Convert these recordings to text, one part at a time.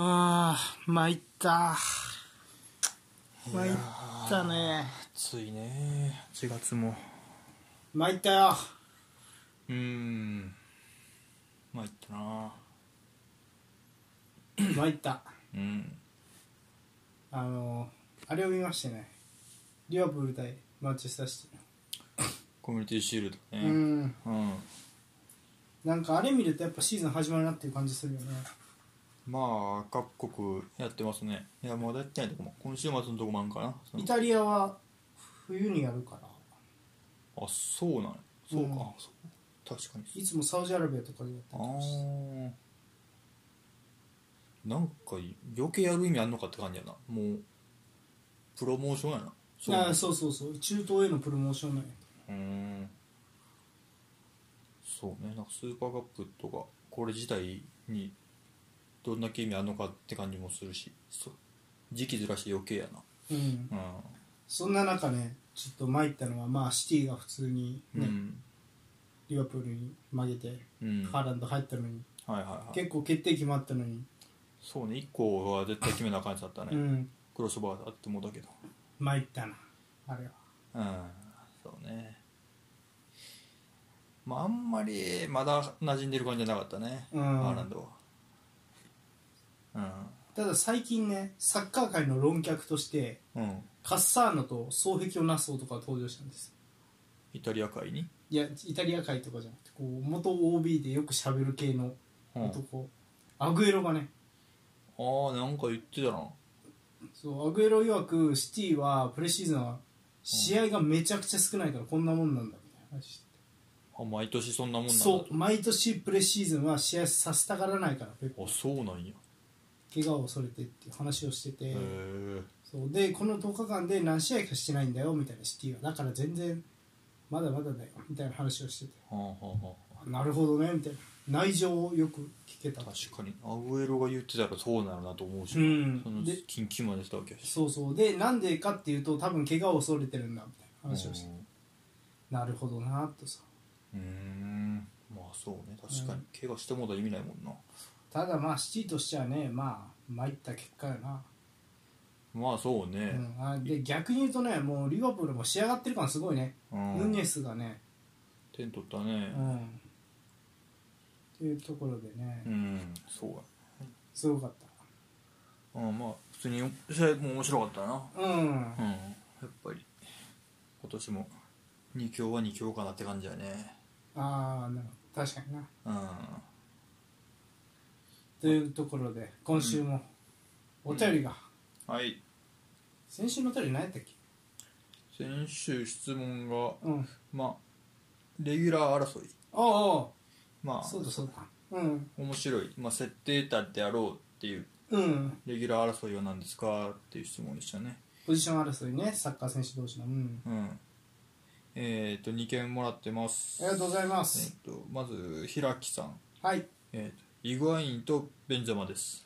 参ったね。暑いね、8月も参ったよ。参ったな。参ったあれを見ましてね、リバプール対マンチェスターシティコミュニティシールドね。なんかあれ見るとやっぱシーズン始まるなっていう感じするよね。まあ各国やってますね。いやまだやってないとこも今週末のとこもあるかな。イタリアは冬にやるから。あ、そうなの。そうか、そう確かにいつもサウジアラビアとかでやってました。なんか余計やる意味あんのかって感じやな。もうプロモーションやな。そうそう中東へのプロモーションなんや。そうね。なんかスーパーカップとかこれ自体にどんだけ意味あるのかって感じもするし、時期ずらして余計やな。そんな中ね、ちょっと参ったのは、まあシティが普通にね、リバプールに負けて、ハーランド入ったのに、結構決定決まったのに。そうね、1個は絶対決めな感じだったね。クロスバーだって思ったけど参ったな、あれは。そうね。まああんまりまだ馴染んでる感じじゃなかったね、ハーランドは。ただ最近ね、サッカー界の論客として、カッサーノと双璧をなす男が登場したんです。イタリア界に。いや、イタリア界とかじゃなくて、こう元 OB でよくしゃべる系の男、アグエロがね。なんか言ってたな。そう、アグエロ曰くシティはプレシーズンは試合がめちゃくちゃ少ないからこんなもんなんだみたいな話して。毎年そんなもんなんだ。そう、毎年プレシーズンは試合させたがらないからペップ。そうなんや。怪我を恐れてっていう話をしてて、そうでこの10日間で何試合かしてないんだよみたいな、シティはだから全然まだまだだよみたいな話をしてて、なるほどねみたいな内情をよく聞けた。確かにアグエロが言ってたらそうなのなと思うし、その近畿までしたわけやし。そうで、なんでかっていうと多分怪我を恐れてるんだみたいな話をして、なるほどなとさ。まあそうね、確かに怪我してもだ意味ないもんな。ただまあシティとしてはね、まあ参った結果やな。まあそうね、で逆に言うとね、もうリバプールも仕上がってる感すごいね。ヌニェスがね点取ったね。っていうところでね、そうだね、すごかった。まあ普通に試合も面白かったな。やっぱり今年も2強は2強かなって感じやね。確かにな。というところで今週もお便りが、はい、先週のお便り何やったっけ。先週質問が、まあレギュラー争い、まあそうだ、面白い、まあ、設定立てやろうっていう、レギュラー争いは何ですかっていう質問でしたね。ポジション争いね、サッカー選手同士の。2件もらってます。ありがとうございます。まず平木さん、イグアインとベンゼマです。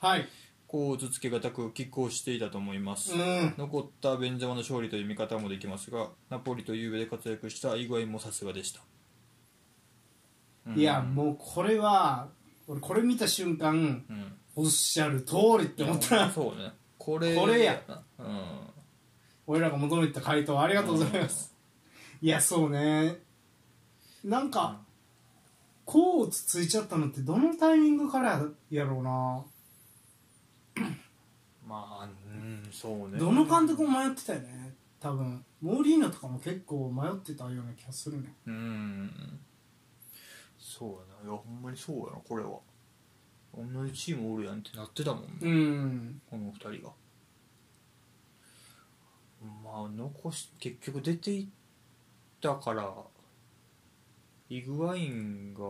こうずつけがたく拮抗していたと思います。残ったベンゼマの勝利という見方もできますが、ナポリとゆうべで活躍したイグアインもさすがでした。いやもうこれは俺これ見た瞬間、おっしゃる通りって思ったな。そうね。これや。俺らが求めてた回答ありがとうございます。いやそうね。なんか。こうついちゃったのってどのタイミングからやろうな。まあそうね、どの監督も迷ってたよね。多分モーリーノとかも結構迷ってたような気がするね。そうやな。いやほんまにそうやな。これは同じチームおるやんってなってたもんね。この2人がまあ結局出ていったからイグアインが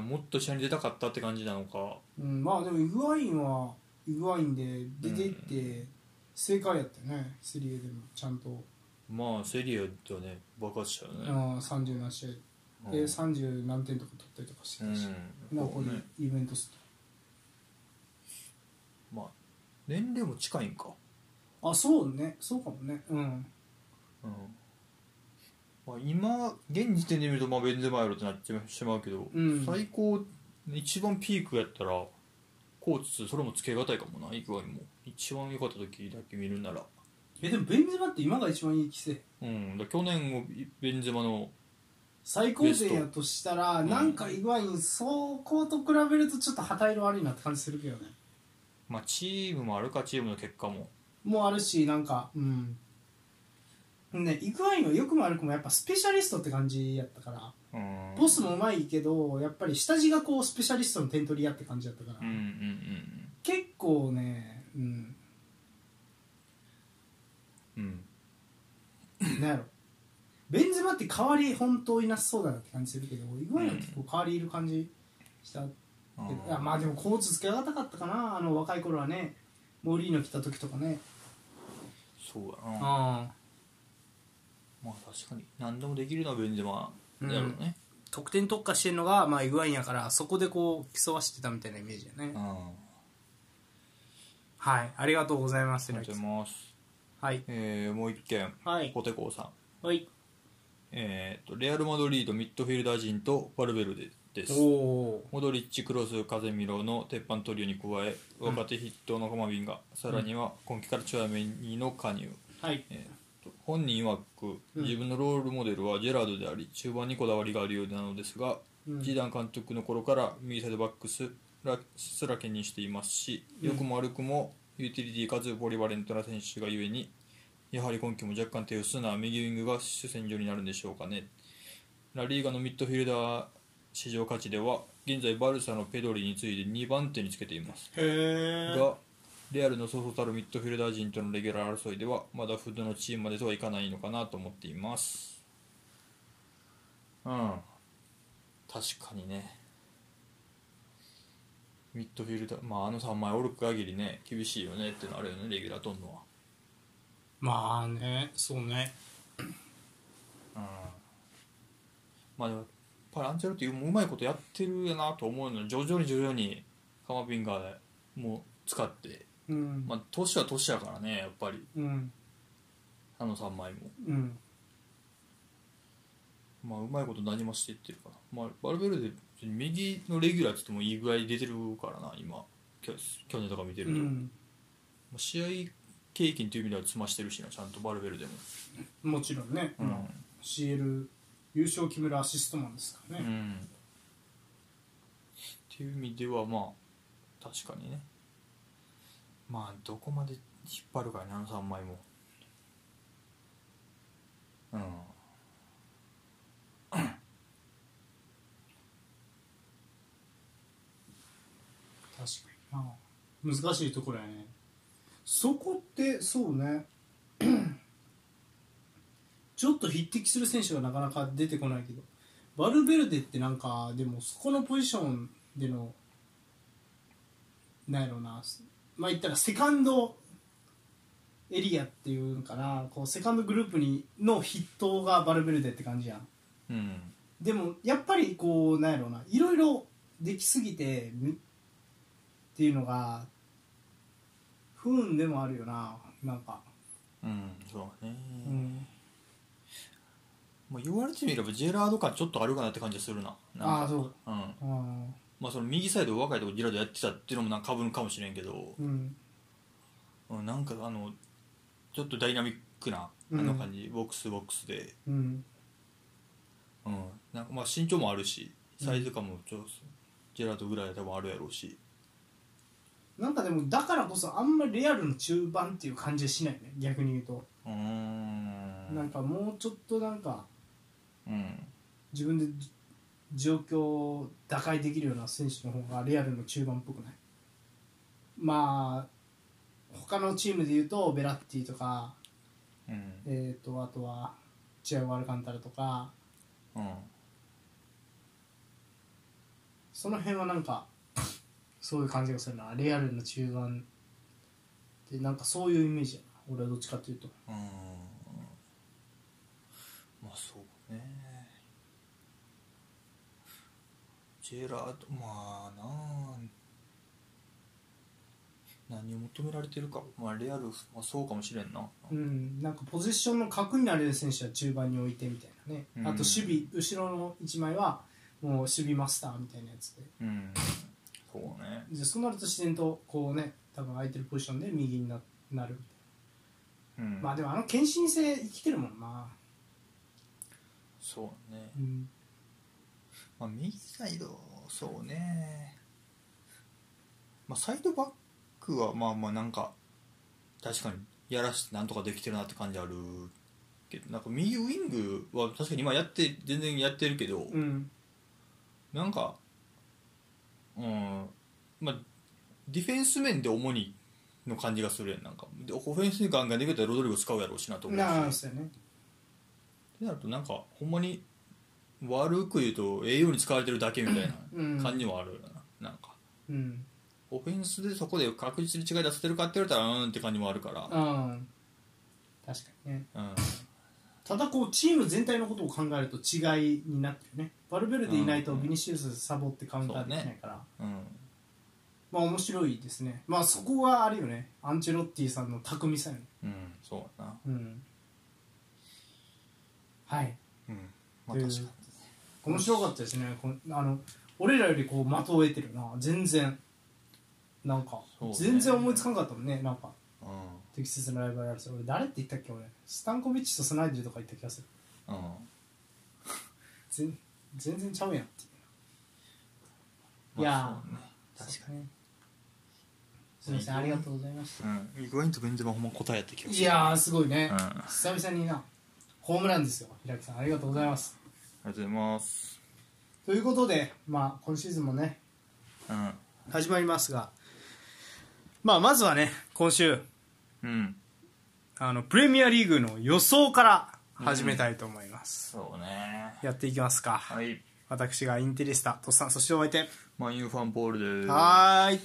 もっと試合に出たかったって感じなのか。まあでもイグアインはイグアインで出ていって正解やったよね。セリエでもちゃんとまあセリエではね爆発したよね。30何試合で30何点とか取ったりとかしてたし、ナポリ、イベントスとまあ年齢も近いんか。そうね、そうかもね。まあ、今現時点で見るとまあベンゼマやろってなってしまうけど、最高一番ピークやったらコーツそれもつけがたいかもな、いくわりも一番良かった時だけ見るなら。でもベンゼマって今が一番いい規制、うん、だ去年もベンゼマの最高点やとしたら、うん、なんかイグワイン走行と比べるとちょっと旗色悪いなって感じするけどね。まあチームもあるか、チームの結果もあるし、なんかうんね、イグワインはよくも悪くもやっぱスペシャリストって感じやったから、うんボスもうまいけどやっぱり下地がこうスペシャリストの点取り屋って感じだったから、うんうんうん、結構ねうんうん、なんやろベンゼマって代わり本当いなそうだなって感じするけど、イグワインは結構代わりいる感じした、うん、あまあでもコーツつけがたかったかな、あの若い頃はね、モーリーノ来た時とかね。そうだなあ、まあ確かに何でもできるのはベンゼマだろうね、うん、得点特化してるのが、まあ、イグワインやから、そこでこう競わしてたみたいなイメージだね。あはい、ありがとうございます。ありがとうございます。はいもう一件、はい、ポテコーさん、はいレアル・マドリードミッドフィルダー陣とバルベルデです。おモドリッチ、クロス、カゼミロの鉄板トリオに加え、若手筆頭のカマビンガ、うん、さらには今季からチュアメニの加入、はい本人曰く自分のロールモデルはジェラードであり、中盤にこだわりがあるようなのですが、うん、ジダン監督の頃から右サイドバックスすら兼任していますし、良、うん、くも悪くもユーティリティかつポリバレントな選手がゆえに、やはり今季も若干手薄な右ウィングが主戦場になるんでしょうかね。ラリーガのミッドフィルダー市場価値では現在バルサのペドリに次いで2番手につけています。へがレアルのそうそうたるミッドフィルダー陣とのレギュラー争いではまだフードのチームまでとはいかないのかなと思っています。うん確かにね、ミッドフィルダー、まあ、あの3枚おる限りね、厳しいよねってのあるよね、レギュラー取るのは。まあね、そうね。うん。まあでも、パランチェロってうまいことやってるやなと思うので、徐々にカマビンガーも使って、うん、まあ、年やからね、やっぱり、うん、あの3枚も。うん。まあ、うまいこと何もしていってるから。まあ、バルベルデ右のレギュラーって言ってもいい具合出てるからな、今去年とか見てると、うん、試合経験という意味では詰ましてるしな、ちゃんとバルベルでももちろんね、うん、CL 優勝決めるアシストマンですからね、うん、っていう意味ではまあ確かにね、まあどこまで引っ張るかね、あの3枚も、うん確かに難しいところやね、そこって。そうねちょっと匹敵する選手がなかなか出てこないけど、バルベルデってなんかでもそこのポジションでのなんやろうな、まあ言ったらセカンドエリアっていうのかな、こうセカンドグループにの筆頭がバルベルデって感じやん、うん、でもやっぱりこうなんやろうな、いろいろできすぎてっていうのが不運でもあるよな、なんか。うん、そうね。うん、まあ言われてみればジェラード感ちょっとあるかなって感じがするな。ああ、そう。うん。まあその右サイド若いとこジェラードやってたっていうのもなんか被るかもしれんけど、うん。なんかあのちょっとダイナミックなあの感じ、うん、ボックスで、うん。うん。なんかまあ身長もあるし、サイズ感もちょっとジェラードぐらいは多分あるやろうし。なんかでもだからこそあんまりレアルの中盤っていう感じはしないね、逆に言うと。なんかもうちょっとなんか、うん、自分で状況を打開できるような選手の方がレアルの中盤っぽくない？まあ他のチームで言うとベラッティとか、うん、あとはチアゴ・アルカンタラとか、うん、その辺はなんかそういう感じがするな、レアルの中盤でなんかそういうイメージやな、俺はどっちかっていうと。うん、まあそうね、ジェラード、まあ何を求められてるか、まあ、レアル、まあ、そうかもしれんな、うん、なんかポジションの核になれる選手は中盤に置いてみたいなね、うん、あと守備後ろの1枚はもう守備マスターみたいなやつで、うんそうね。でそうなると自然とこうね、多分空いてるポジションで右に なる、うん、まあでもあの献身性生きてるもんな。そうね、うん、まあ右サイド、そうね、まあサイドバックはまあまあなんか確かにやらしてなんとかできてるなって感じあるけど、なんか右ウイングは確かに今やって全然やってるけど、うん、なんかうんまあディフェンス面で主にの感じがするやん。なんかでオフェンスにガンガンできたらロドリゴ使うやろうしなと思うし、なあそうやね。ってなるとなんかほんまに悪く言うと栄養に使われてるだけみたいな感じもあるよな、うん、なんか、うん、オフェンスでそこで確実に違い出せてるかって言われたらうんって感じもあるから、うん確かにね、うん、ただこうチーム全体のことを考えると違いになってるね。バルベルデいないとビニシウスサボってカウンターできないから、うんうん、まあ面白いですね。まあそこはあるよね、アンチェロッティさんの巧みさよね。うんそうだな、うんはい、うんまあ、確かに面白かったですね。あの俺らよりこう的を得てるな、全然なんか、ね、全然思いつかなかったもんね、なんか、うん、適切なライバルやる。それ誰って言ったっけ、俺スタンコビッチとスナイデルとか言った気がする、うん全然ちゃうやんっていう、まあ、いや、ね、確かにすみませんありがとうございました。うん、イグワインとベンゼマほんま答えやってきました。いやーすごいね、うん、久々になホームランですよ。平木さんありがとうございます。ありがとうございます。ということでまあ今シーズンもね、うん、始まりますが、まあまずはね今週、うん、あのプレミアリーグの予想から始めたいと思います、うん、そうねやっていきますか。はい、私がインテリスタとっさん、そしてお相手マンユーファンポールでーす。はーい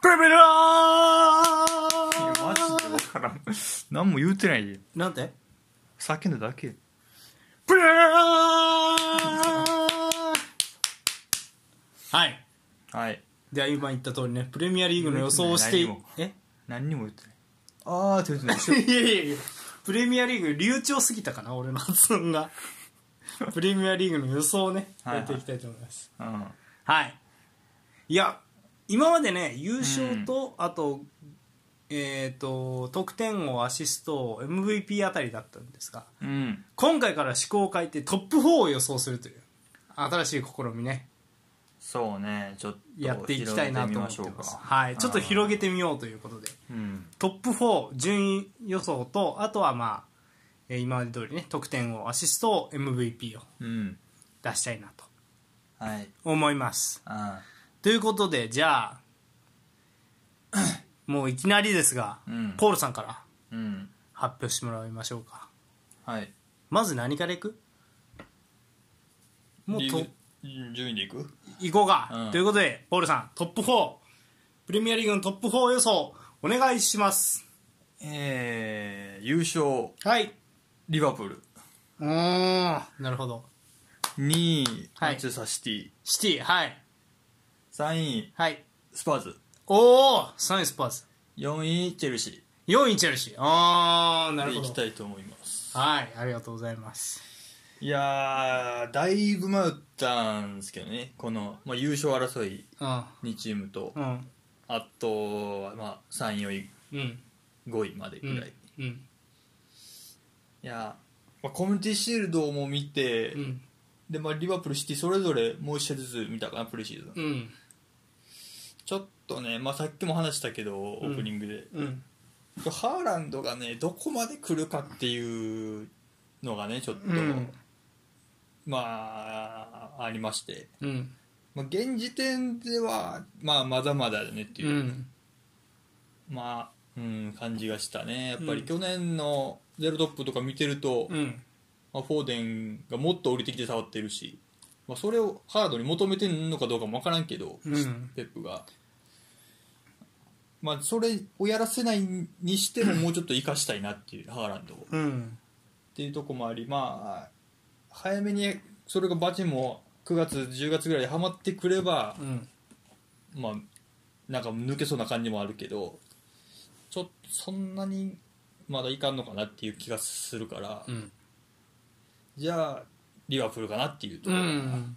プレミアリーグ、いやマジで分からん何も言うてないで、なんて叫んだだけ。プレミアリーグはいはいでは今言った通りね、プレミアリーグの予想をして何にも言ってない。あーって言ってないいやいやいやプレミアリーグ流暢すぎたかな俺の発音がプレミアリーグの予想をねやっていきたいと思います、はいはいうん、はいいや今までね優勝と、うん、あと得点王アシスト MVP あたりだったんですが、うん、今回から思考を変えてトップ4を予想するという新しい試みね。そうねちょっとやっていきたいなと思ってます、はい、ちょっと広げてみようということで、うん、トップ4順位予想とあとはまあ今まで通りね得点をアシストを MVP を出したいなと、うんはい、思います、うん、ということでじゃあもういきなりですが、うん、ポールさんから発表してもらいましょうか、うんはい、まず何からいく？もう順位でいく？いこうか、うん、ということでポールさんトップ4プレミアリーグのトップ4予想お願いします、優勝はいリバプール、なるほど。2位マンチェスターシティ、シティはい3位、はい、スパーズ、おー3位スパーズ、4位チェルシー、4位チェルシー、あーなるほどでいきたいと思います。はいありがとうございます。いやーだいぶ迷ったんですけどねこの、まあ、優勝争い2チームと うん、あと、まあ、3位4位、うん、5位までぐらい、うんうん、いや、まあ、コミュニティシールドも見て、うんでまあ、リバプールシティそれぞれもう1試合ずつ見たかなプレシーズン、うん、ちょっとね、まあ、さっきも話したけどオープニングで、うんうん、ハーランドがねどこまで来るかっていうのがねちょっと、うんまあありまして、うんまあ、現時点では、まあ、まだまだだねっていう、うん、まあ、うん、感じがしたね。やっぱり去年のゼロトップとか見てると、うんまあ、フォーデンがもっと降りてきて触ってるし、まあ、それをハードに求めてるのかどうかも分からんけど、うん、ペップが、まあ、それをやらせないにしてももうちょっと生かしたいなっていうハーランドを、うん、っていうとこもあり、まあ早めにそれがバチも9月10月ぐらいでハマってくれば、うん、まあなんか抜けそうな感じもあるけどちょっとそんなにまだいかんのかなっていう気がするから、うん、じゃあリバプールかなっていうところ、うん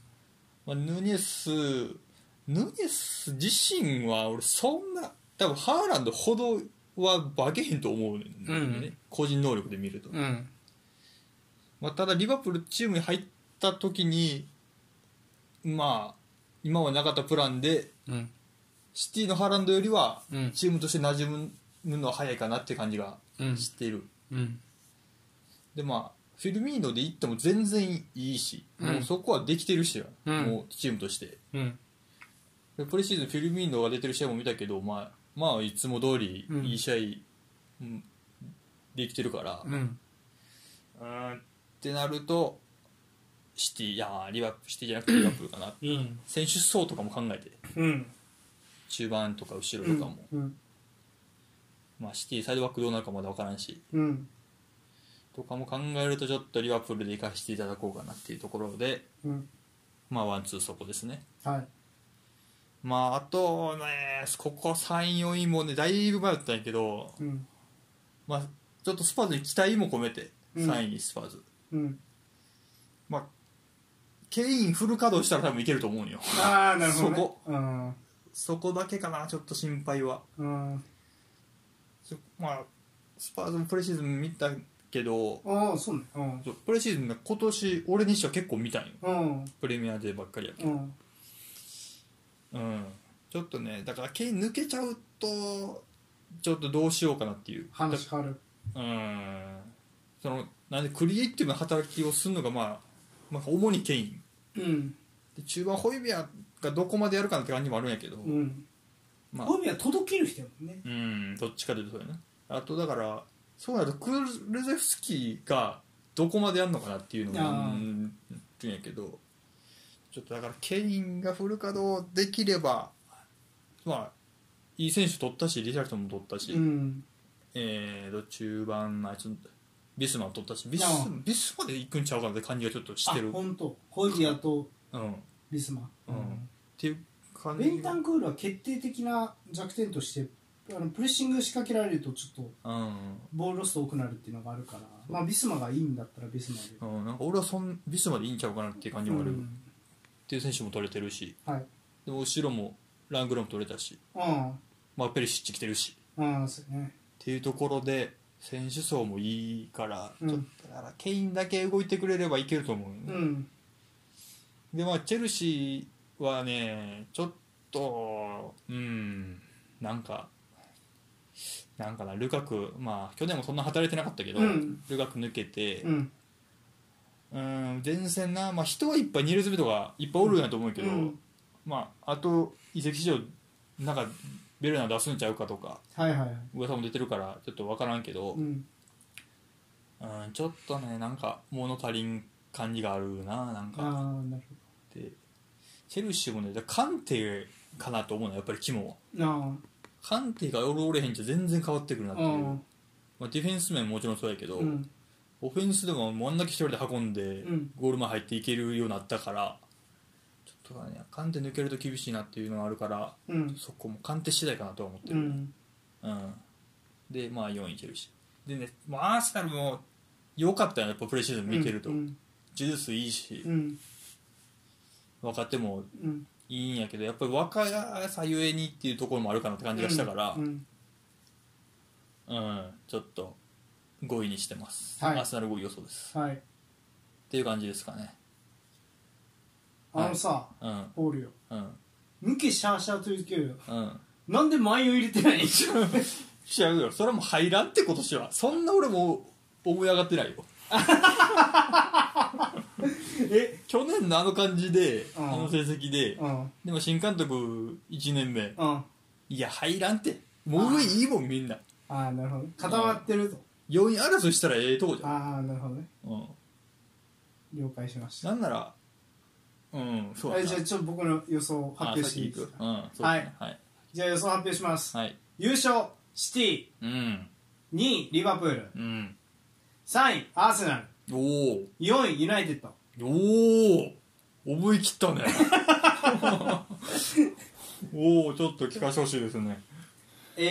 ヌニェス自身は俺そんな多分ハーランドほどは化けへんと思うね、うん、個人能力で見ると、うんまあ、ただリバプールチームに入った時にまあ今はなかったプランで、うん、シティのハーランドよりはチームとして馴染むのは早いかなって感じがしている、うんうん、でまあフィルミーノで行っても全然いいし、うん、もうそこはできてるし、うん、もうチームとして、うん、でプレシーズンフィルミーノが出てる試合も見たけど、まあいつも通りいい試合、うん、できてるから、うん、ってなるとシティいやリバプシティじゃなくてリバプールかな、うん、選手層とかも考えて、うん、中盤とか後ろとかも、うんうんまあ、シティサイドバックどうなるかまだ分からんし、うんとかも考えるとちょっとリバプールで行かせていただこうかなっていうところで、うん、まあワンツーそこですね。はい。まああとねここ3、4位もねだいぶ迷ったんやけど、うん、まあちょっとスパーズに期待も込めて3位スパーズ。うん。まあケインフル稼働したら多分いけると思うんよ。ああなるほど、ね。そこ、うん、そこだけかなちょっと心配は。うん。まあスパーズもプレシーズン見た。けどあそうねうん、そうプレシーズンが今年俺にしては結構見たんよ、うん、プレミアでばっかりやけど、うんうん、ちょっとねだからケイン抜けちゃうとちょっとどうしようかなっていう話変わるうんそのなんでクリエイティブな働きをするのが、まあ、主にケイン、うん、で中盤ホイビアがどこまでやるかなって感じもあるんやけど、うんまあ、ホイビア届ける人やもんねうんどっちかというとそうやねあとだからそうなるとクルゼフスキーがどこまでやるのかなっていうのがあるんやけどちょっとだからケインがフル稼働できればまあいい選手取ったしリチャルソンも取ったし、うん中盤のビスマも取ったしビスまで行くんちゃうかなって感じがちょっとしてるあ本当ホイビアとビスマ、うんうん、っていう感じベンタンクールは決定的な弱点としてプレッシング仕掛けられるとちょっとボールロスト多くなるっていうのがあるから、うんまあ、ビスマがいいんだったらビスマで、うん、なんか俺はビスマでいいんちゃうかなっていう感じもある、うん、っていう選手も取れてるし、はい、でも後ろもラングローも取れたし、うんまあ、ペリシッチ来てるし、うんそうね、っていうところで選手層もいいから、うん、ちょっとだからケインだけ動いてくれればいけると思う、ねうん、でまあチェルシーはねちょっとうんなんかなルカク、まあ、去年もそんな働いてなかったけど、うん、ルカク抜けて、うん、前線な、まあ、人はいっぱい2列目とかいっぱいおるんやと思うけど、うんまあ、あと移籍市場なんかベルナ出すんちゃうかとか、はいはいはい、噂も出てるからちょっと分からんけど、うん、ちょっとねなんか物足りん感じがあるななんかでチェルシーもねカンテかなと思うのやっぱり肝は。カンテがおれへんじゃ全然変わってくるなっていう、うんまあ、ディフェンス面ももちろんそうやけど、うん、オフェンスでも真ん中一人で運んでゴール前入っていけるようになったからちょっとねカンテ抜けると厳しいなっていうのがあるから、うん、そこもカンテ次第かなとは思ってる、うんうん、でまあ4位いけるしでねまあアーセナルも良かったよねやっぱプレシーズン見てると、うん、ジュースいいし、うん、若手も、うんいいんやけどやっぱり若さゆえにっていうところもあるかなって感じがしたから、うんうんうん、ちょっと5位にしてます、はい、アーセナル5位予想です、はい、っていう感じですかねあのさ、はい、ポールよ、うん、抜けシャーシャーと言うけど、うん、なんで前を入れてないんちゃうよそれはもう入らんって今年はそんな俺も思い上がってないよえ去年のあの感じで、うん、あの成績で、うん、でも新監督1年目、うん、いや入らんてもういいもんみんなああなるほど固まってると要因争いしたらええとこじゃんああなるほどね、うん、了解しましたなんならうんそうだなじゃあちょっと僕の予想発表していいですか、うんそうですね、はい、はい、じゃあ予想発表します、はい、優勝シティ、うん、2位リバプール、うん、3位アーセナルお4位ユナイテッドおお思い切ったねおおちょっと聞かせてほしいですねう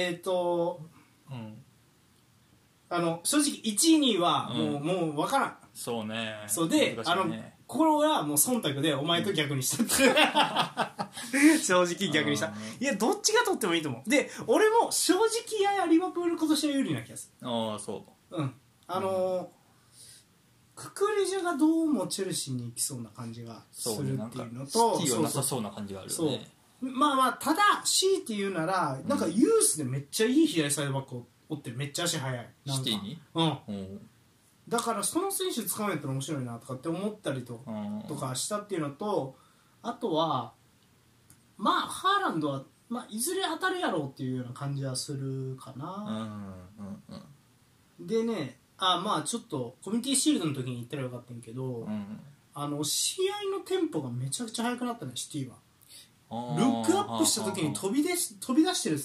ん、正直1位2位はもう分からん。そうね。そうで、心がもう忖度でお前と逆にしたって正直逆にした。いやどっちが取ってもいいと思う。で俺も正直ややリバプール今年は有利な気がする。ああそう。うん。ククレジャがどうもチェルシーに行きそうな感じがするっていうのと、シティはなさそうな感じがあるよね。まあまあただ C っていうならなんかユースでめっちゃいい左サイドバックを追ってる、めっちゃ足速いシティに、うん、だからその選手つかめたら面白いなとかって思ったりとかしたっていうのと、あとはまあハーランドは、まあ、いずれ当たるやろうっていうような感じはするかな、でね、まあちょっとコミュニティシールドの時に言ったらよかったんけど、試合のテンポがめちゃくちゃ速くなったねシティは。ルックアップした時に飛び出してる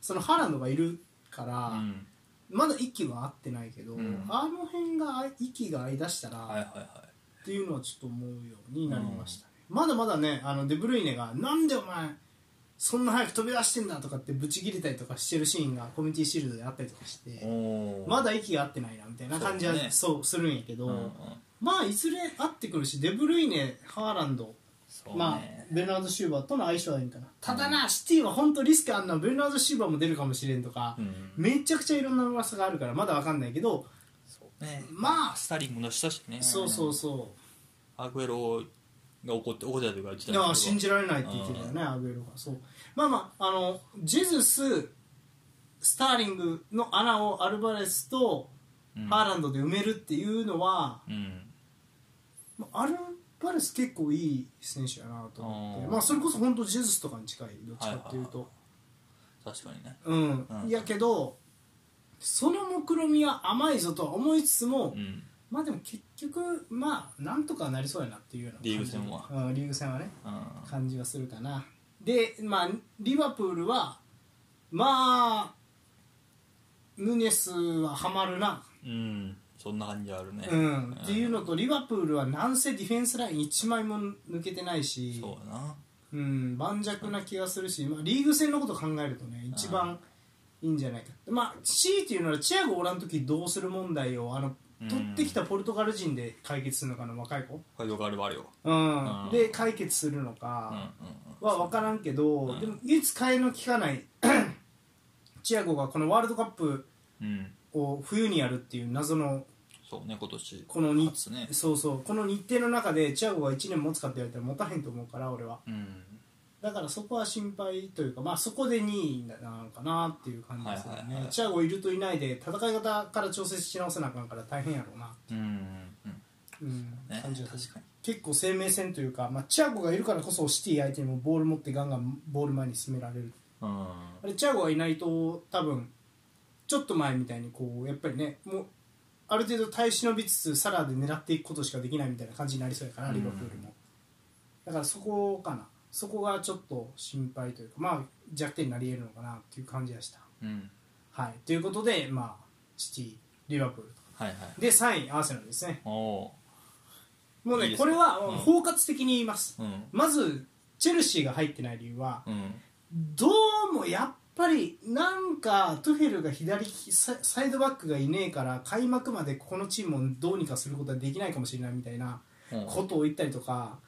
そのハーランドがいるから、まだ息は合ってないけど、あの辺が息が合いだしたら、っていうのはちょっと思うようになりましたね。まだまだね、デブルイネがなんでお前そんな早く飛び出してんだとかってブチ切れたりとかしてるシーンがコミュニティシールドであったりとかして、まだ息が合ってないなみたいな感じはそうするんやけど、まあいずれ合ってくるし、デブルイネ、ハーランド、まあベルナード・シューバーとの相性はいいんかな。ただな、シティは本当リスクあるのはベルナード・シューバーも出るかもしれんとか、めちゃくちゃいろんな噂があるからまだ分かんないけど、まあスタリングの下しね、そうそうそう、アグエロが怒ってたというか、だから信じられないって言ってたよねアグエロが。そう、まあまあジェズス、スターリングの穴をアルバレスとハーランドで埋めるっていうのは、あるバレス結構いい選手やなと思って、まあそれこそ本当ジェズスとかに近い、どっちかっていうと、確かにね、やけどその目論みは甘いぞとは思いつつも、まあでも結局まあなんとかなりそうやなっていうような、リーグ戦はね、感じはするかな。でまあリバプールはまあヌニェスはハマるな、そんな感じあるね、っていうのと、リバプールはなんせディフェンスライン1枚も抜けてないし、そうだな、盤石な気がするし、まあ、リーグ戦のことを考えるとね一番いいんじゃないか、まあ C っていうのはチアゴおらん時どうする問題を取ってきたポルトガル人で解決するのかな、若い子ポルトガルはあるよ、で解決するのかは分からんけど、でも唯一替えの利かないチアゴがこのワールドカップを冬にやるっていう謎の、そうね、今年この日、ね、そうそう、この日程の中でチアゴが1年持つかって言われたら持たへんと思うから俺は、だからそこは心配というか、まあそこで2位なのかなっていう感じですよね。チアゴいるといないで戦い方から調整し直せなあかんから大変やろうなっていう感じがする。結構生命線というか、まあ、チアゴがいるからこそシティ相手にもボール持ってガンガンボール前に進められる、あれチアゴがいないと多分ちょっと前みたいにこうやっぱりね、もうある程度耐え忍びつつサラで狙っていくことしかできないみたいな感じになりそうやから、リバプールもだからそこかな、そこがちょっと心配というか、まあ弱点になりえるのかなっていう感じでした、はい、ということで、まあシティ、リバプールと、で3位アーセナルですね。もうね、これは包括的に言います、まずチェルシーが入ってない理由は、どうもやっやっぱりなんかトゥヘルが左サイドバックがいねえから開幕までこのチームをどうにかすることはできないかもしれないみたいなことを言ったりとか、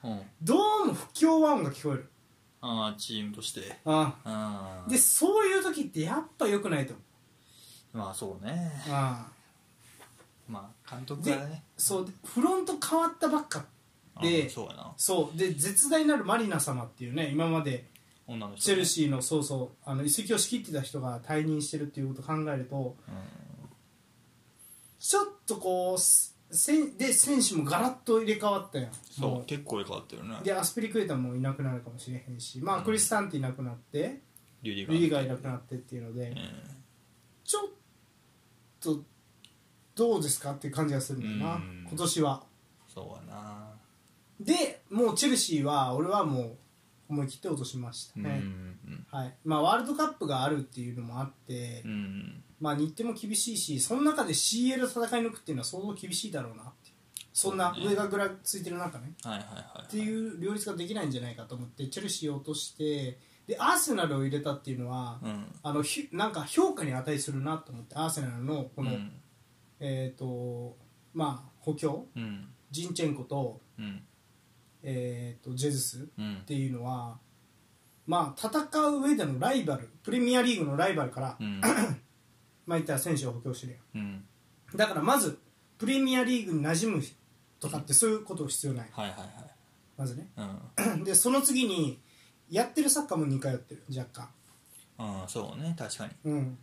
どうも不協和音が聞こえる、チームとして、でそういう時ってやっぱ良くないと思う。まあそうね、まあ監督がね、そうフロント変わったばっかで、そうで絶大なるマリナ様っていうね、今までチェルシーの移籍を仕切ってた人が退任してるっていうことを考えると、ちょっとこうで選手もガラッと入れ替わったやん。そう結構入れ替わってるね。でアスピリクエタもいなくなるかもしれへんし、まあクリスタンティいなくなってリーガーいなくなってっていうので、ちょっとどうですかっていう感じがするんだよな今年は。そうやな。でもうチェルシーは俺はもう思い切って落としましたね。まあワールドカップがあるっていうのもあって、まあ日程も厳しいし、その中で CL 戦い抜くっていうのは相当厳しいだろうなって、そんな上がぐらついてる中ねっていう両立ができないんじゃないかと思ってチェルシーを落として、でアーセナルを入れたっていうのは、なんか評価に値するなと思って、アーセナルのこのまあ補強、うん、ジンチェンコと、うんジェズスっていうのは、うん、まあ戦う上でのライバル、プレミアリーグのライバルから、うん、まあいったら選手を補強してるやん、うん、だからまずプレミアリーグに馴染むとかってそういうこと必要ない、はいはいはい、まずね、うん、でその次にやってるサッカーも2回やってる若干、ああそうね確かに、うんうん、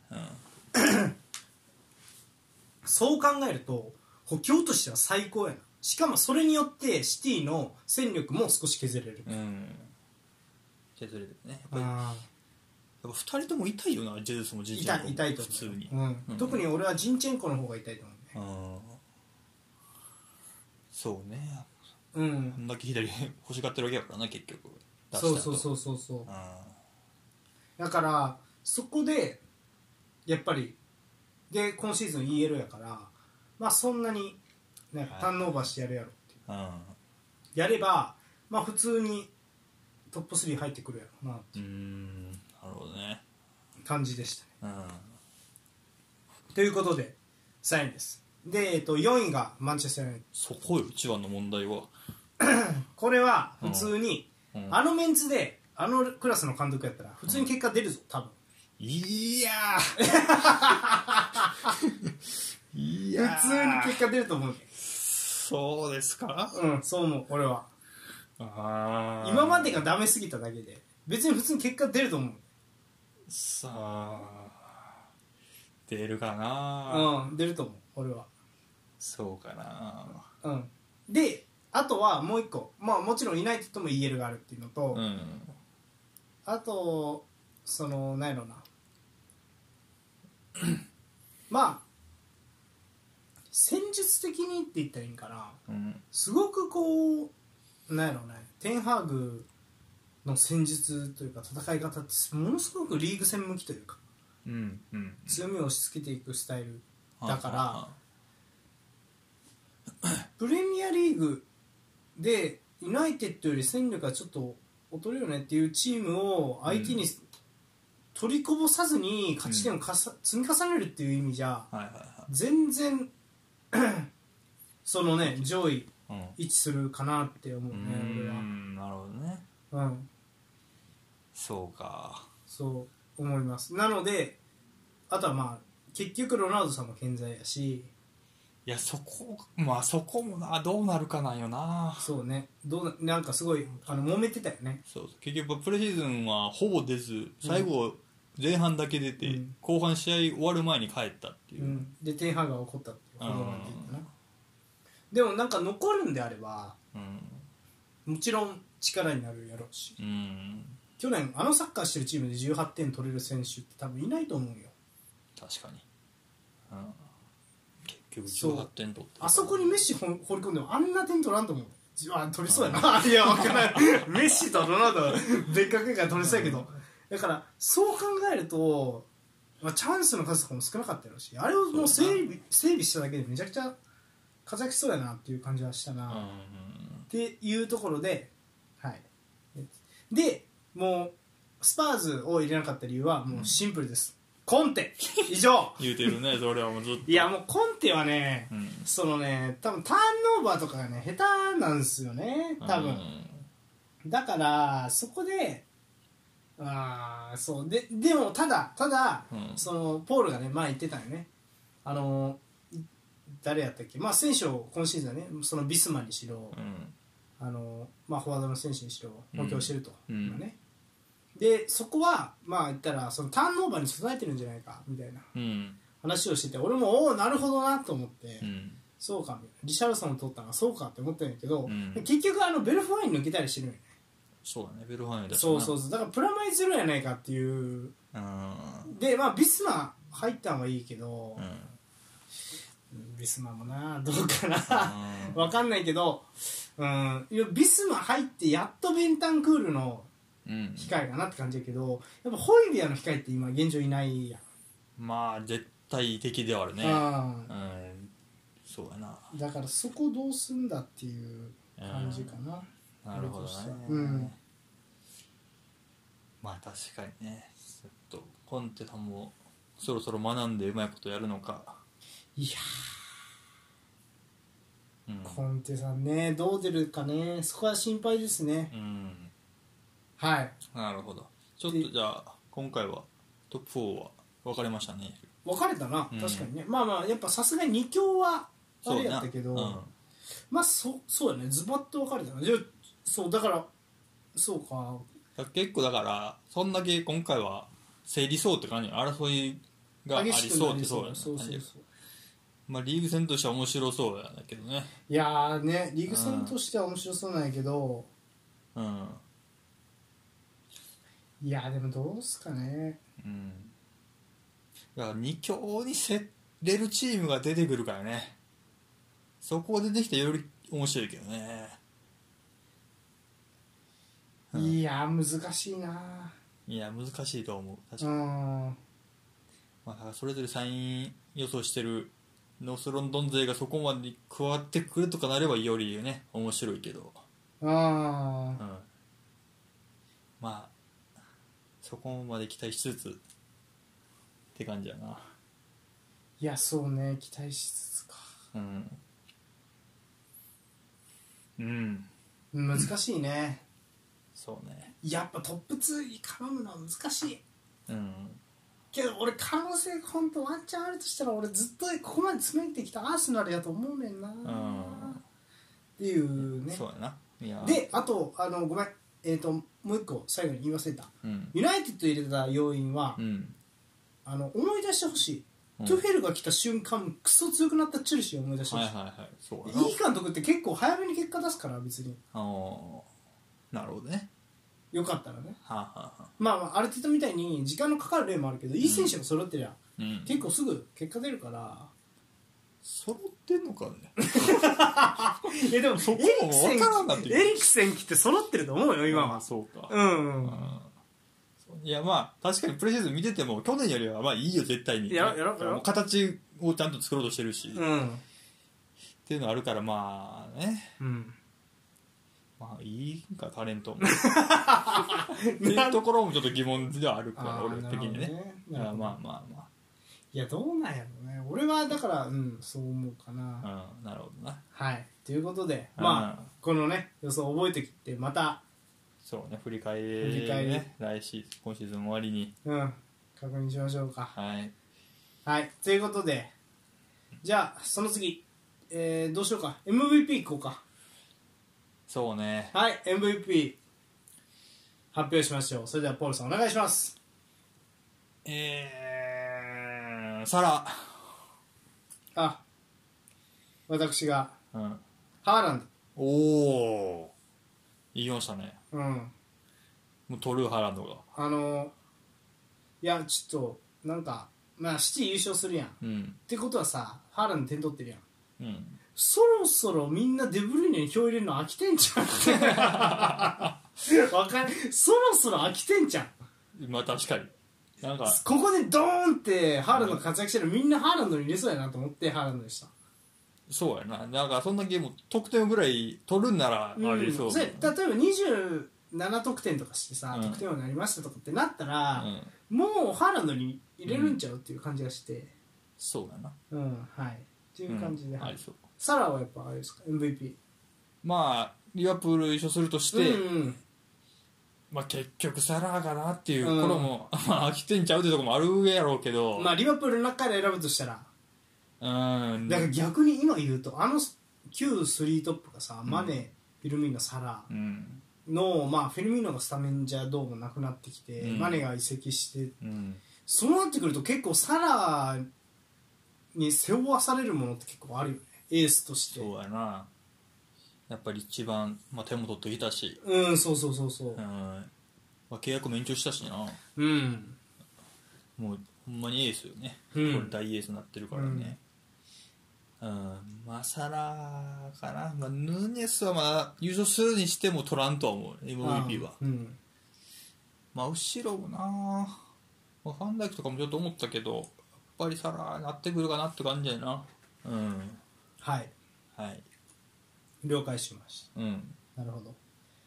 そう考えると補強としては最高やな。しかもそれによってシティの戦力も少し削れる、うん、削れるねやっぱ2人とも痛いよな。ジェズスもジンチェンコも痛いと思う普通に、うんうん、特に俺はジンチェンコの方が痛いと思うね。あそうね、うん、こんだけ左欲しがってるわけやからな結局。そうそうそうそうそう、だからそこでやっぱりで今シーズン EL やからまあそんなになんかターンオーバーしてやるやろっていう、はい、やればまあ普通にトップ3入ってくるやろなっていう、なるほどね感じでしたね、うん、ということで3位です。で、4位がマンチェスター・ユナイテッド。そこよ一番の問題はこれは普通に、うんうん、あのメンツであのクラスの監督やったら普通に結果出るぞ、うん、多分。いやいや普通に結果出ると思う。そうですか。うんそう思う俺は。あ今までがダメすぎただけで別に普通に結果出ると思う。さあ出るかな。うん出ると思う俺は。そうかな。うんであとはもう一個、まあもちろんユナイテッドも EL があるっていうのと、うん、あとその何やろなまあ戦術的にって言ったらいいんかな、うん、すごくこう何やろねテンハーグの戦術というか戦い方ってものすごくリーグ戦向きというか、うんうん、強みを押し付けていくスタイルだから、プレミアリーグでユナイテッドより戦力がちょっと劣るよねっていうチームを相手に取りこぼさずに勝ち点を積み重ねるっていう意味じゃ全然そのね上位位置するかなって思うね俺は。なるほどね、うん、そうかそう思います。なのであとはまあ結局ロナウドさんも健在やし、いやそこもなどうなるかなんよな。そうねなんかすごい揉めてたよね。そう結局プレシーズンはほぼ出ず最後前半だけ出て、うん、後半試合終わる前に帰ったっていう、うん、でテンハーグが怒ったっていうことなんて言ったな。でもなんか残るんであれば、うん、もちろん力になるやろうし、うん、去年あのサッカーしてるチームで18点取れる選手って多分いないと思うよ。確かに、うんそう点取ってあそこにメッシ放り込んでもあんな点取らんと思う。取りそうやな。いや分からないメッシとロナウドは別格やから取りそうやけどだからそう考えると、まあ、チャンスの数とかも少なかったやろし、あれをもう整備しただけでめちゃくちゃ活躍しそうやなっていう感じはしたなっていうところで、はい、でもうスパーズを入れなかった理由はもうシンプルです、うんコンテ以上言うてるねそれはもうずっといやもうコンテはね、うん、そのね多分ターンオーバーとかがね下手なんですよね多分、うん、だからそこでそうでもただ、うん、そのポールがね前言ってたよね誰やったっけまあ選手を今シーズンはねそのビスマにしろ、うん、まあフォワードの選手にしろ補強してると、うんうん、ねでそこはまあ言ったらそのターンオーバーに備えてるんじゃないかみたいな話をしてて、うん、俺もおおなるほどなと思って、うん、そうかみたいなリシャルソンを取ったらそうかって思ったんやけど、うん、結局ベルフォワイン抜けたりしてるんやね。そうだねベルフォワインだしそうだからプラマイゼロやないかっていうでまあビスマ入ったんはいいけど、うん、ビスマもなどうかな分かんないけど、うん、ビスマ入ってやっとベンタンクールの控えかなって感じやけどやっぱホイビアの控えって今現状いないやん。まあ絶対的ではあるね、うん、そうやな。だからそこどうすんだっていう感じかな、うん、なるほどね、うん、まあ確かにねちょっとコンテさんもそろそろ学んでうまいことやるのか。いやーコンテさんね、どう出るかね、そこは心配ですね。うん。はい。なるほど。ちょっとじゃあ今回はトップ4は分かれましたね。分かれたな、確かにね。うん、まあまあやっぱさすがに2強はあれやったけど、うん、まあそうやね、ズバッと分かれたな。じゃあそうだからそうか。結構だからそんだけ今回は整理そうって感じ、争いがありそうってそうやね。そう。まあリーグ戦としては面白そうやだけどね。いやーね、リーグ戦としては面白そうなんやけど、うん。いやーでもどうすかね。うん。だから2強に競れるチームが出てくるからね。そこが出てきてより面白いけどね。うん、いやー難しいな。いや難しいと思う、確かに。まあそれぞれ3位予想してるノースロンドン勢がそこまで加わってくるとかなればよりね面白いけど、うん、まあそこまで期待しつつって感じやな。いやそうね、期待しつつか、うん、うん、難しいね。そうね、やっぱトップ2に絡むのは難しい、うん、けど俺可能性ホントワンチャンあるとしたら俺ずっとここまで詰めてきたアーセナルやと思うねんな、うん、っていうね。そうやな。いやであとごめん、もう一個最後に言い忘れた、うん、ユナイテッド入れた要因は、うん、思い出してほしい、うん、トゥフェルが来た瞬間クソ強くなったチェルシーを思い出してほしい、はいはいはい、そうやな。いい監督って結構早めに結果出すから別に。なるほどね。よかったらね、はあはあ、まあある程度みたいに時間のかかる例もあるけど、うん、いい選手が揃ってりゃ、うん、結構すぐ結果出るから。揃ってんのかねいやでもそこも分からんなって。エリクセン来て揃ってると思うよ今は。そうか、うん、うん、いやまあ確かにプレシーズン見てても去年よりはまあいいよ絶対に、ね、やろ形をちゃんと作ろうとしてるし、うん、っていうのあるからまあね、うん、まあいいんかタレントもっていうところもちょっと疑問ではあるから俺的にね。まあまあまあ、いやどうなんやろね。俺はだからうんそう思うかな。うん、なるほどな。はい、ということで、まあこのね予想覚えてきてまたそうね振り返りね、来シーズン今シーズン終わりにうん確認しましょうか。はいはい、ということでじゃあその次どうしようか、 MVP いこうか。そうね、はい MVP 発表しましょう。それではポールさんお願いします。サラ。あ、私が、うん、ハーランド。おー言いましたね。うん、もう取るハーランドがいやちょっとなんかまあシティ優勝するやん、うん、ってことはさハーランド点取ってるやん、うん、そろそろみんなデブルイネに票入れるの飽きてんじゃんそろそろ飽きてんじゃん。まあ確かになんかここでドーンってハーランド活躍してるみんなハーランドに入れそうやなと思ってハーランドでした。そうやな、なんかそんなゲーム得点ぐらい取るんならあれそう、うん、例えば27得点とかしてさ、うん、得点王になりましたとかってなったら、うん、もうハーランドに入れるんちゃうっていう感じがして、うん、そうだな、うん、はいっていう感じで、うん、はい、そうサラはやっぱあれですか MVP。 まあリバプール優勝するとして、うんうん、まあ、結局サラかなっていうところも、うん、まあ飽きてんちゃうってとこもあるやろうけど、まあリバプールの中で選ぶとしたら、うん、だから逆に今言うと旧3トップがさ、うん、マネフィルミーノサラの、うん、まあフィルミーノがスタメンじゃどうもなくなってきて、うん、マネが移籍して、うん、そうなってくると結構サラに背負わされるものって結構あるよね、エースとして。そうやな、やっぱり一番、まあ、手も取ってきたし、うん、そう、うん、まあ、契約も延長したしな、うん、もうほんまにエースよね、うん、これ大エースになってるからね、うん、うん、まあサラかな、まあ、ヌニェスはまだ優勝するにしても取らんとは思う MVP は、うん、まあ後ろもな、まあ、ファンダイクとかもちょっと思ったけどやっぱりサラになってくるかなって感じやな、うん、はい、はい、了解しました、うん、なるほど。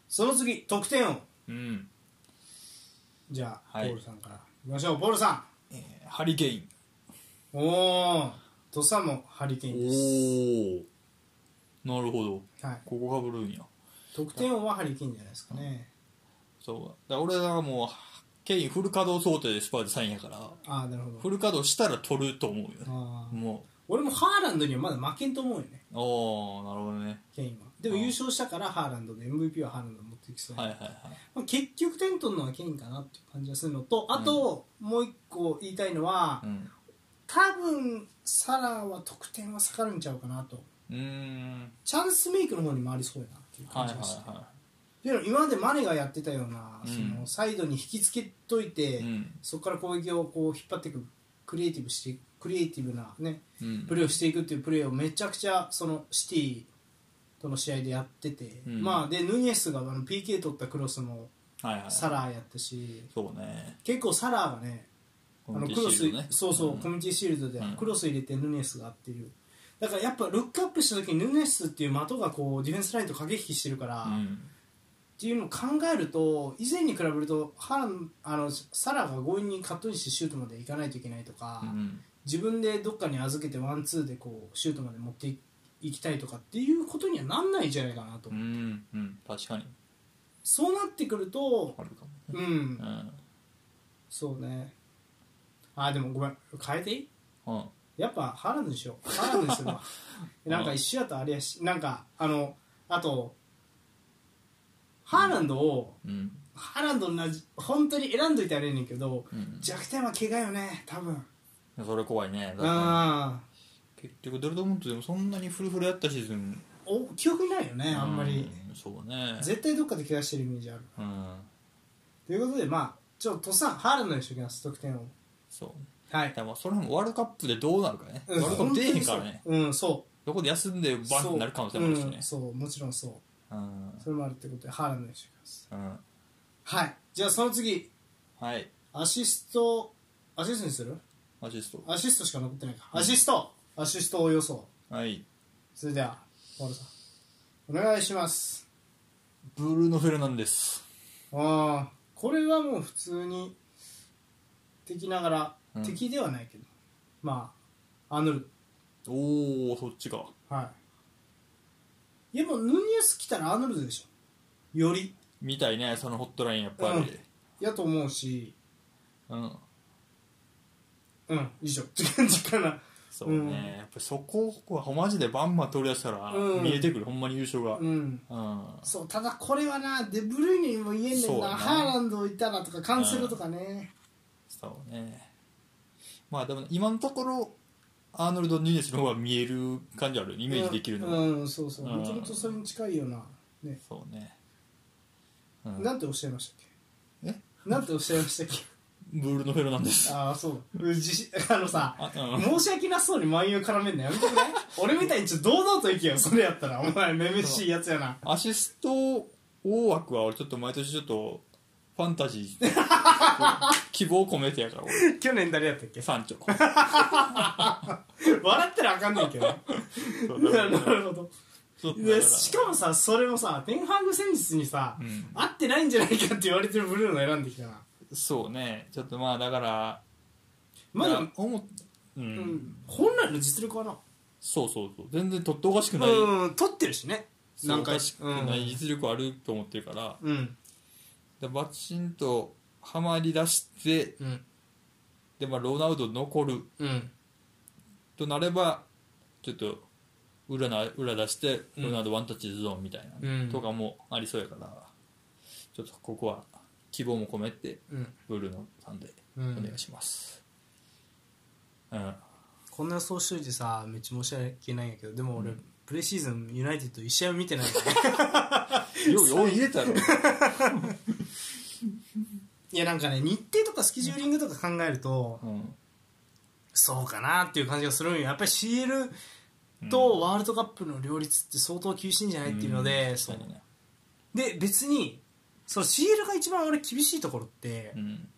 その次得点王、うん、じゃあ、はい、ポールさんからいきましょう。ポールさん、ハリケイン。おお、土佐もハリケインです。なるほど、はい、ここかぶるんや。得点王はハリケーンじゃないですかね。そうだ、俺はもうケインフル稼働想定でスパーズ3位やから、あ、なるほど、フル稼働したら取ると思うよね。あ、もう俺もハーランドにはまだ負けんと思うよね。お、なるほどね。ケインはでも優勝したからハーランドで MVP はハーランド持ってきそう、はいはいはい、まあ、結局点取るのはケインかなっていう感じがするのと、あと、うん、もう一個言いたいのは、うん、多分サラは得点は下がるんちゃうかなと。うーん、チャンスメイクの方に回りそうやなっていう感じがして、はいはいはい、でも今までマネがやってたような、うん、そのサイドに引きつけといて、うん、そこから攻撃をこう引っ張っていくクリエイティブな、ね、うん、プレーをしていくっていうプレーをめちゃくちゃそのシティとの試合でやってて、うん、まあ、でヌニエスがあの PK 取ったクロスもサラーやったし、はいはい、そうね、結構サラーがね、あのクロス、ね、そうそう、うん、コミュニティシールドでクロス入れてヌニエスがっていう、だからやっぱルックアップした時にヌニエスっていう的がこうディフェンスラインと駆け引きしてるから、うん、っていうのを考えると以前に比べるとサラが強引にカットインしてシュートまでいかないといけないとか、うん、自分でどっかに預けてワンツーでこうシュートまで持っていきたいとかっていうことにはなんないんじゃないかなと思って、うんうん、確かにそうなってくるとあるかも、ね、うん、うん、そうね。あ、でもごめん、変えていい？うん、やっぱハランドでしょ。ハランドにするわなんか一緒やとあれやし、なんかあとハーランドを、うん、ハーランドの本当に選んどいてあれねんけど、うん、弱点は怪我よね多分。それ怖いね。あ、結局ドルトムントでもそんなにフルフルやったシーズン記憶にないよね、あんまり。そうね、絶対どっかで怪我してるイメージある、うん、ということで、まあちょっととっさんハーランドにしときます、得点を。そう、はい、でもそれもワールドカップでどうなるかね、ワールドカップ出えへんからね、うん、そうどこで休んでバンってなる可能性もあるしね、そう、うん、そうもちろんそう、うん、それもあるってことでハーランドにしてください、うん、はい。じゃあその次、はい、アシストにする？アシストしか残ってないか、うん、アシストを予想、はい、それではパウロさんお願いします。ブルーノ・フェルナンデス。ああ、これはもう普通に敵ながら、うん、敵ではないけど、まあアヌル、おお、そっちか、はい。いや、もうヌニエス来たらアーノルドでしょ、よりみたいね、そのホットラインやっぱり、うん、やと思うし、うんうん、以上って感じかな。そうね、うん、やっぱそこはマジでバンマ取り出したら見えてくる、うん、ほんまに優勝が、うん、うん、そう。ただこれはな、デブルイネにも言えんねんな、ハーランドいたらとかカンセルとかね、うん、そうね。まあでも今のところアーノルド・ヌニエスの方が見える感じある、イメージできるのが、うん、そうそう、もともとそれに近いような、ね、そうね、うん、なんておっしゃいましたっけ、え、なんておっしゃいましたっけブルーノ・フェルナンデス。ああ、そうさ、うん、申し訳なそうに万有絡めんのやめてくれ俺みたいにちょっと堂々といけよ、それやったらお前めめしいやつやな。アシスト大枠は俺ちょっと毎年ちょっとファンタジー希望込めてやから俺去年誰やったっけ、サンチョ笑ったらあかんないけどなるほど。でしかもさ、それもさテンハーグ戦術にさ、うん、合ってないんじゃないかって言われてるブルーの選んできたな。そうね、ちょっとまあだからまだ、うんうん、本来の実力はな、そうそうそう、全然取っておかしくない、うん、取ってるしね、なんかおかしくない実力あると思ってるから、うん、バチンとはまりだして、うん、でまあ、ロナウド残る、うん、となればちょっと裏出してロナウドワンタッチゾーンみたいな、うん、とかもありそうやから、ちょっとここは希望も込めて、うん、ブルーノさんでお願いします、うんうん、こんな予想しといてさ、めっちゃ申し訳ないんやけど、でも俺、うん、プレシーズンユナイテッド1試合を見てないからよう言えたろいや、なんかね、日程とかスケジューリングとか考えると、うん、そうかなっていう感じがするんよ。やっぱり CL とワールドカップの両立って相当厳しいんじゃないっていうので、うん、そうね、で別にその CL が一番俺厳しいところって、うん、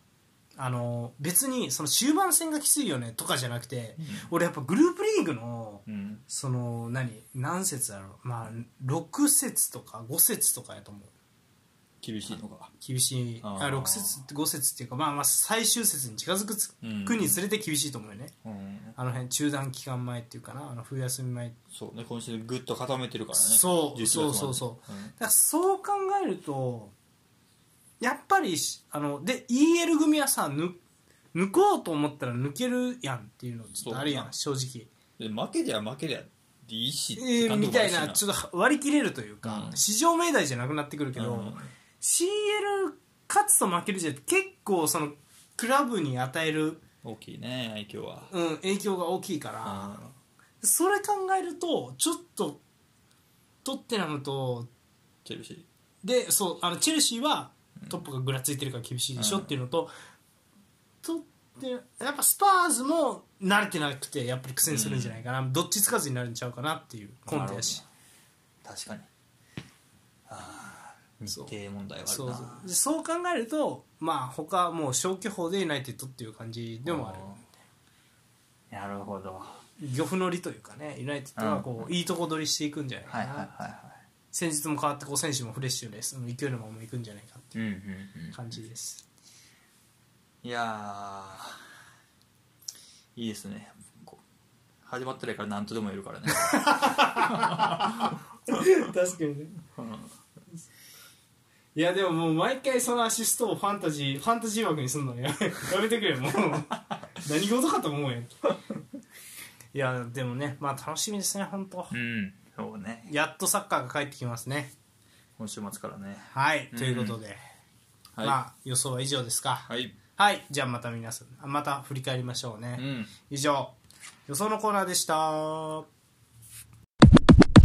別にその終盤戦がきついよねとかじゃなくて、うん、俺やっぱグループリーグの、うん、その何節だろう、まあ6節とか5節とかやと思う。厳しいのが厳しい6節5節っていうか、まあ、まあ最終節に近づくにつれて厳しいと思うよね、うん、あの辺中断期間前っていうかな、あの冬休み前、そうね、今週でグッと固めてるからね、そうそうそうそう、うん、だからそう考えるとやっぱりあので EL 組はさ抜こうと思ったら抜けるやんっていうのちょっとあるやん、正直で負けりゃいいしみたいな、ちょっと割り切れるというか、うん、市場命題じゃなくなってくるけど、うん、CL 勝つと負けるじゃ結構そのクラブに与える大きいね影響は、うん、影響が大きいから、うん、それ考えるとちょっとトッテナムとチェルシーで、そうあのチェルシーはトップがぐらついてるから厳しいでしょっていうのと、うん、やっぱスパーズも慣れてなくてやっぱり苦戦するんじゃないかな、うん、どっちつかずになるんちゃうかなっていうコンテやし、確かに、あ日程問題はあるな、そうでそう考えると、まあ他もう消去法でユナイテッドっていう感じでもある、なるほど、漁夫乗りというかね、ユナイテッドはこう、うん、いいとこ取りしていくんじゃないかな、はいはいはいはい、戦術も変わってこう選手もフレッシュでその勢いのままいくんじゃないかっていう感じです、うんうんうん、いやいいですね、始まってないから何とでも言えるからね確かにね、いやでももう毎回そのアシストをファンタジー枠にすんのやめてくれもう何事かと思うよいやでもね、まあ楽しみですね本当、うん、そうね、やっとサッカーが帰ってきますね今週末からね、はい、ということで、はい、まあ予想は以上ですか、はいはい、じゃあまた皆さんまた振り返りましょうね、うん、以上予想のコーナーでした。は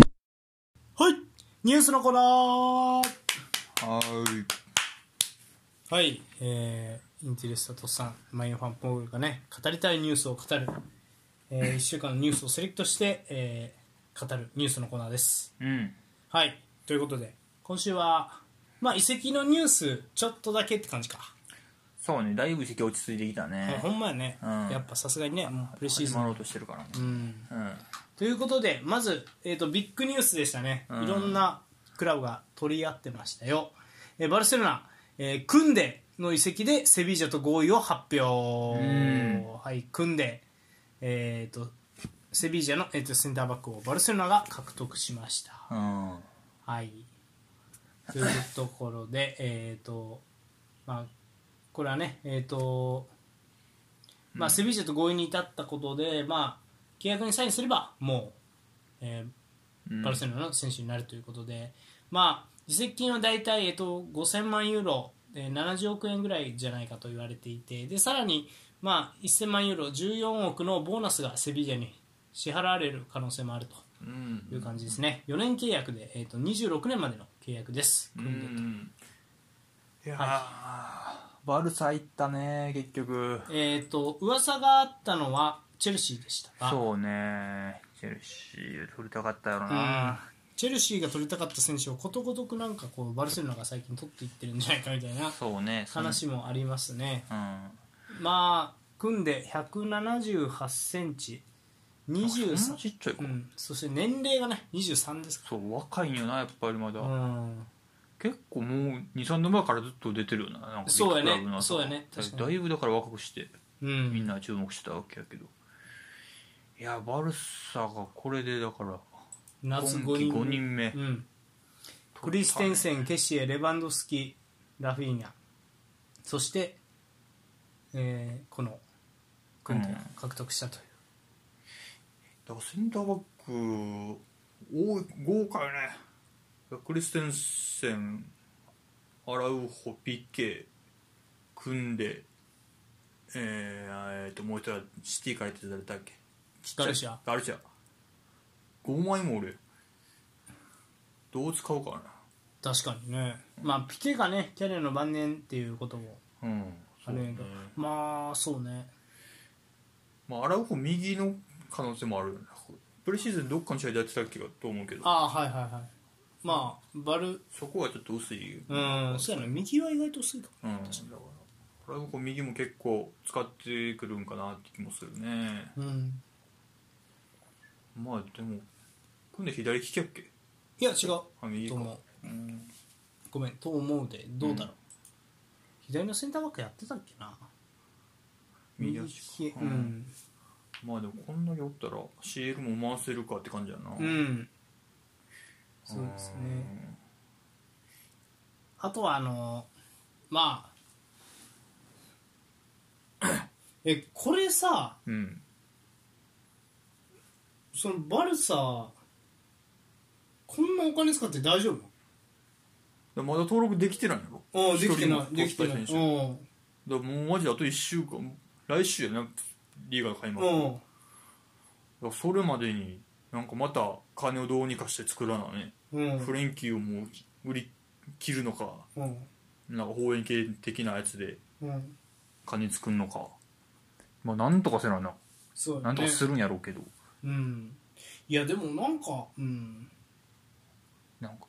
い、ニュースのコーナー、はいはい、インテレスタとさんマインファンポールがね語りたいニュースを語る、1週間のニュースをセレクトして、語るニュースのコーナーです、うん、はい、ということで今週は、まあ、移籍のニュースちょっとだけって感じか、そうね、だいぶ移籍落ち着いてきたね、ほんまやね、うん、やっぱさすがにねプレシーズン始まろうとしてるからね、うんうん、ということでまず、ビッグニュースでしたね、うん、いろんなクラブが取り合ってましたよ、バルセロナ、クンデの移籍でセビージャと合意を発表、うん、はい、クンデ、セビージャの、センターバックをバルセロナが獲得しました、うん、はい、というところでまあこれはね、まあ、セビージャと合意に至ったことで、まあ、契約にサインすればもう、バルセロナの選手になるということで、まあ、移籍金はだいたい5000万ユーロ、70億円ぐらいじゃないかと言われていて、でさらに、まあ、1000万ユーロ14億のボーナスがセビージャに支払われる可能性もあるという感じですね、4年契約で、26年までの契約です、うん、いやー、はい、バルサ行ったね結局、噂があったのはチェルシーでしたが、そうね、チェルシー取りたかったよな、うん、チェルシーが取りたかった選手をことごとくなんかこうバルセロナが最近取っていってるんじゃないかみたいな、そうね、話もありますね、うん、まあ組んで178センチ、23、ちっちゃい子、うん、そして年齢がね23ですから、そう若いんよなやっぱりまだ、うん、結構もう 2,3 年前からずっと出てるよな、なんかそうやね、そうやね、確かにだいぶだから若くして、うん、みんな注目してたわけやけど、いやバルサがこれでだから夏5人目、うん、クリステンセン、ケシエ、レバンドフスキ、ラフィーニャ、そして、この軍隊を獲得したという、うん、だからセンターバック豪華よね、クリステンセン、アラウホ、ピケ、クンデ、もう一人シティから行って誰だっけ、ガルシア、5枚も俺どう使うかな、確かにね、うん、まあピケがねキャリアの晩年っていうこともあるけど、うん、ね、まあそうね、まあアラウホ右の可能性もあるよね、プレシーズンどっかの試合でやってたっけかと思うけど、ああはいはいはい、まあ、そこはちょっと薄い、うん、そうやな、右は意外と薄いかも、うん、確かに、だからこれ右も結構使ってくるんかなって気もするね、うん、まあでも組んで左利きやっけ、いや違う、右か、うん、ごめん、と思うでどうだろう、うん、左のセンターバックやってたっけな、右利き、うん、まあでもこんだけおったら CL も回せるかって感じやな。うん、そうですね。あとはまあこれさ、うん、そのバルサこんなお金使って大丈夫？まだ登録できてないやろ。ああ、できてない、できてない。もうマジであと1週間、来週やな、リーガーが開幕。だそれまでになんかまた金をどうにかして作らなね、うん、フレンキーをもう売り切るのか、うん、なんか放映系的なやつで金作るのか、まあなんとかせなな、ね、なんとかするんやろうけど、うん、いやでもなんか、うん、なんか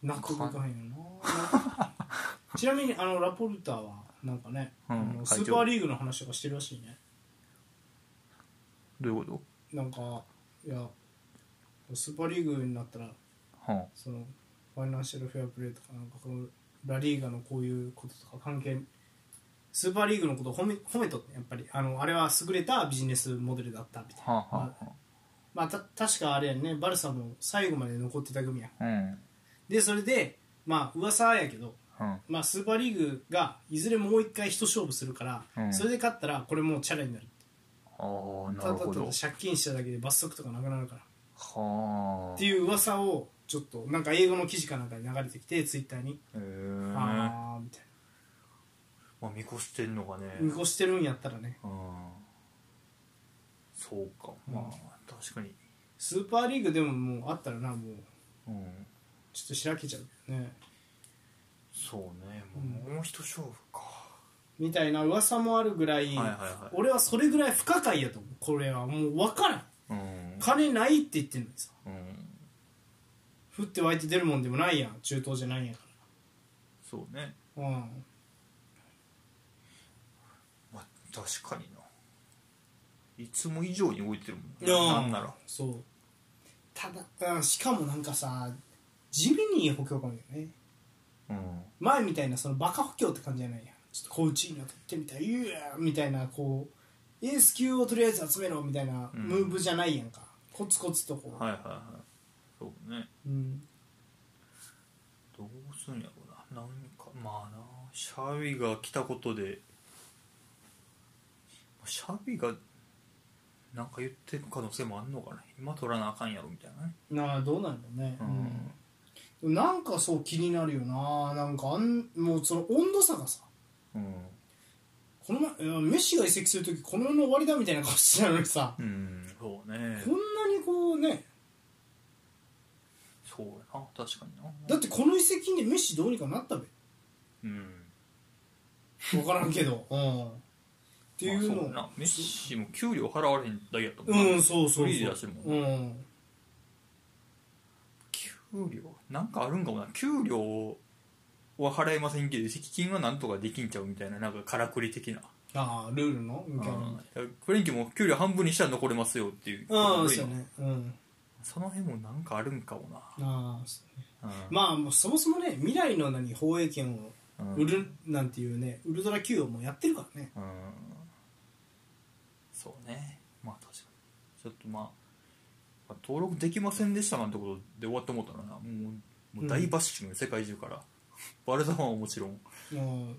泣くことないよなちなみにラポルタはなんかね、うん、スーパーリーグの話とかしてるらしいね。どういうこと？なんかいやスーパーリーグになったら、はあ、そのファイナンシャルフェアプレーとかなんかこのラリーガのこういうこととか関係、スーパーリーグのことを褒めとって、やっぱりあれは優れたビジネスモデルだったみたいな、はあはあ、まあ確かあれやね、バルサも最後まで残ってた組や、うん、でそれでまあ噂やけど、うん、まあスーパーリーグがいずれもう一回一勝負するから、うん、それで勝ったらこれもうチャラになる。ああ、なるほど。ただ借金しただけで罰則とかなくなるから。はあ。っていう噂をちょっとなんか英語の記事かなんかに流れてきてツイッターに。へえ。ああみたいな。まあ見越してるのがね。見越してるんやったらね。うん。そうか。まあ、うん、確かに。スーパーリーグでももうあったらな、もう。うん。ちょっとしらけちゃうね。そうね、もう一勝負かみたいな噂もあるぐらい、はいはいはい、俺はそれぐらい不可解やと思う。これはもう分からん、うん、金ないって言ってんのにさ、うん、降って湧いて出るもんでもないやん、中東じゃないんやから。そうね、うん、まあ、確かにないつも以上に動いてるもん、なんならそう。ただしかもなんかさ、地味にいい補強かもよね、うん、前みたいなそのバカ補強って感じじゃないやん。ちょっとコーチに当たってみたい、いやみたいな、こうエース級をとりあえず集めろみたいなムーブじゃないやんか、うん、コツコツとこう、はいはいはい、そうね、うん、どうすんやろうな、なんかまあな、シャビが来たことで、シャビがなんか言ってる可能性もあんのかな、今取らなあかんやろみたいなね。なあ、どうなんだろうね、うん、なんかそう気になるよな。なんかもうその温度差がさ、うん、この前メッシが移籍するときこの世の終わりだみたいな顔してたのにさ、うん、そうね、こんなにこうね、そうやな、確かにな。だってこの移籍でメッシどうにかなったべ、うん、分からんけど、うん、っていうの、まあ、メッシも給料払われへんだけやったもん、うん、そうそうそう、フリーで出してるもん、うん、給料なんかあるんかもな、給料は払えませんけど移籍金はなんとかできんちゃうみたいな、なんかからくり的な、あールールのみたいな、フレンキも給料半分にしたら残れますよっていう、ああそうね、うん、その辺もなんかあるんかもな。ああそうね、うん、まあもうそもそもね、未来の何放映権を売るなんていうね、うん、ウルトラ Q をもうやってるからね、うん、そうね、まあ確かにちょっとまあ登録できませんでしたなんてことで終わって思ったらな、もう大バッシング、世界中から、うん、バルサファンはもちろん、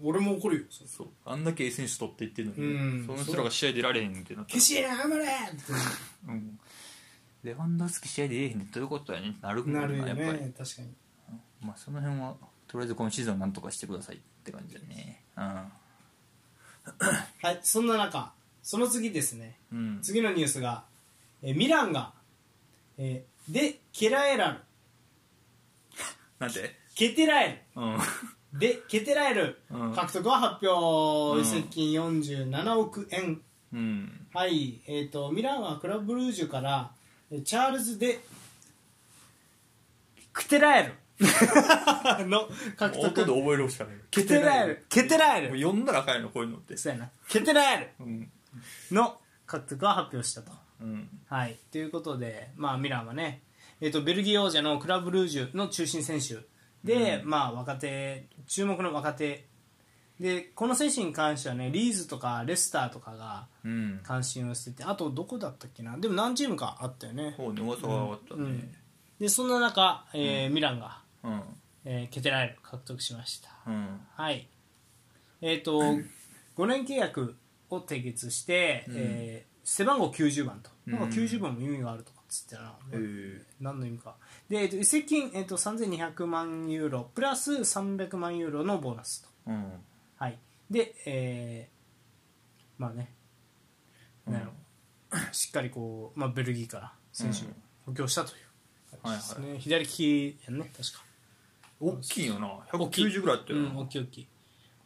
俺も怒るよ、そうあんだけ選手取っていってるのに、うん、その人らが試合出られへんってなったら、消しや頑張れって、うん、レバンドフスキ試合出れへんってどういうことやねんってなるから、ね、やっぱり確かに、まあ、その辺はとりあえずこのシーズンをなんとかしてくださいって感じだね、うん、はい。そんな中、その次ですね、うん、次のニュースがミランがでケラエラルなんてケテラエル、うん、でケテラエル、うん、獲得は発表、移籍金47億円、うん、はい、ミランはクラブブルージュからチャールズ・デ・クテラエルの獲得、音で覚えるほしかない、ケテラエル、ケテラエル、もう読んだらあかんのこういうのって、そうやな、ケテラエル、うん、の獲得は発表したと。うん、はい、ということで、まあ、ミランはね、ベルギー王者のクラブルージュの中心選手、で、まあ若手、注目の若手で、この選手に関してはね、リーズとかレスターとかが関心をしてて、あとどこだったっけな、でも何チームかあったよね。そうね、噂があったね。うん、でそんな中、ミランが、ケテラエル獲得しました。うん、はい。5年契約を締結して、背番号90番と、なんか90番も意味があるとかっつってたな、何の意味か。で、移籍金、3200万ユーロプラス300万ユーロのボーナスと。うん、はい。で、まあね、なるほど、しっかりこう、まあ、ベルギーから選手を補強したという感じですね。はいはい、左利きやんね、確か。大きいよな、190ぐらいあったよな。うん、大きい大きい。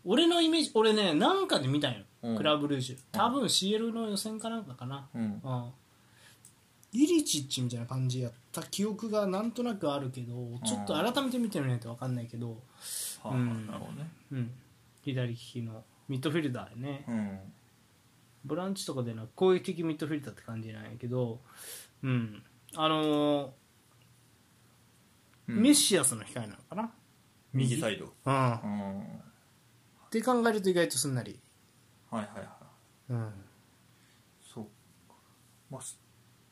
俺のイメージ、俺ね、なんかで見たんよ、クラブルージュ、多分 CL の予選かなんかかな、イリチッチみたいな感じやった記憶がなんとなくあるけど、ちょっと改めて見てみないと分かんないけど、左利きのミッドフィルダーでね、ボランチとかでな、攻撃的ミッドフィルダーって感じなんやけど、うん、メッシアスの控えなのかな、右サイド、って考えると意外とすんなり、はいはいはい、そうか、まあ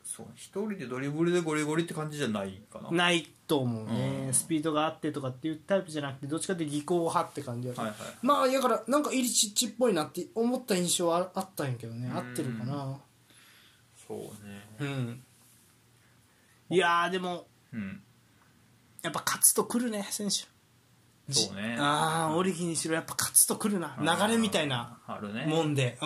そう、一人でドリブルでゴリゴリって感じじゃないかな、ないと思うね、スピードがあってとかっていうタイプじゃなくて、どっちかって技巧派って感じだと、まあだからなんかイリチッチっぽいなって思った印象はあったんやけどね、合ってるかな。そうね、いやーでも、やっぱ勝つと来るね、選手。そうね、オリギにしろやっぱ勝つと来るな、流れみたいなもんで、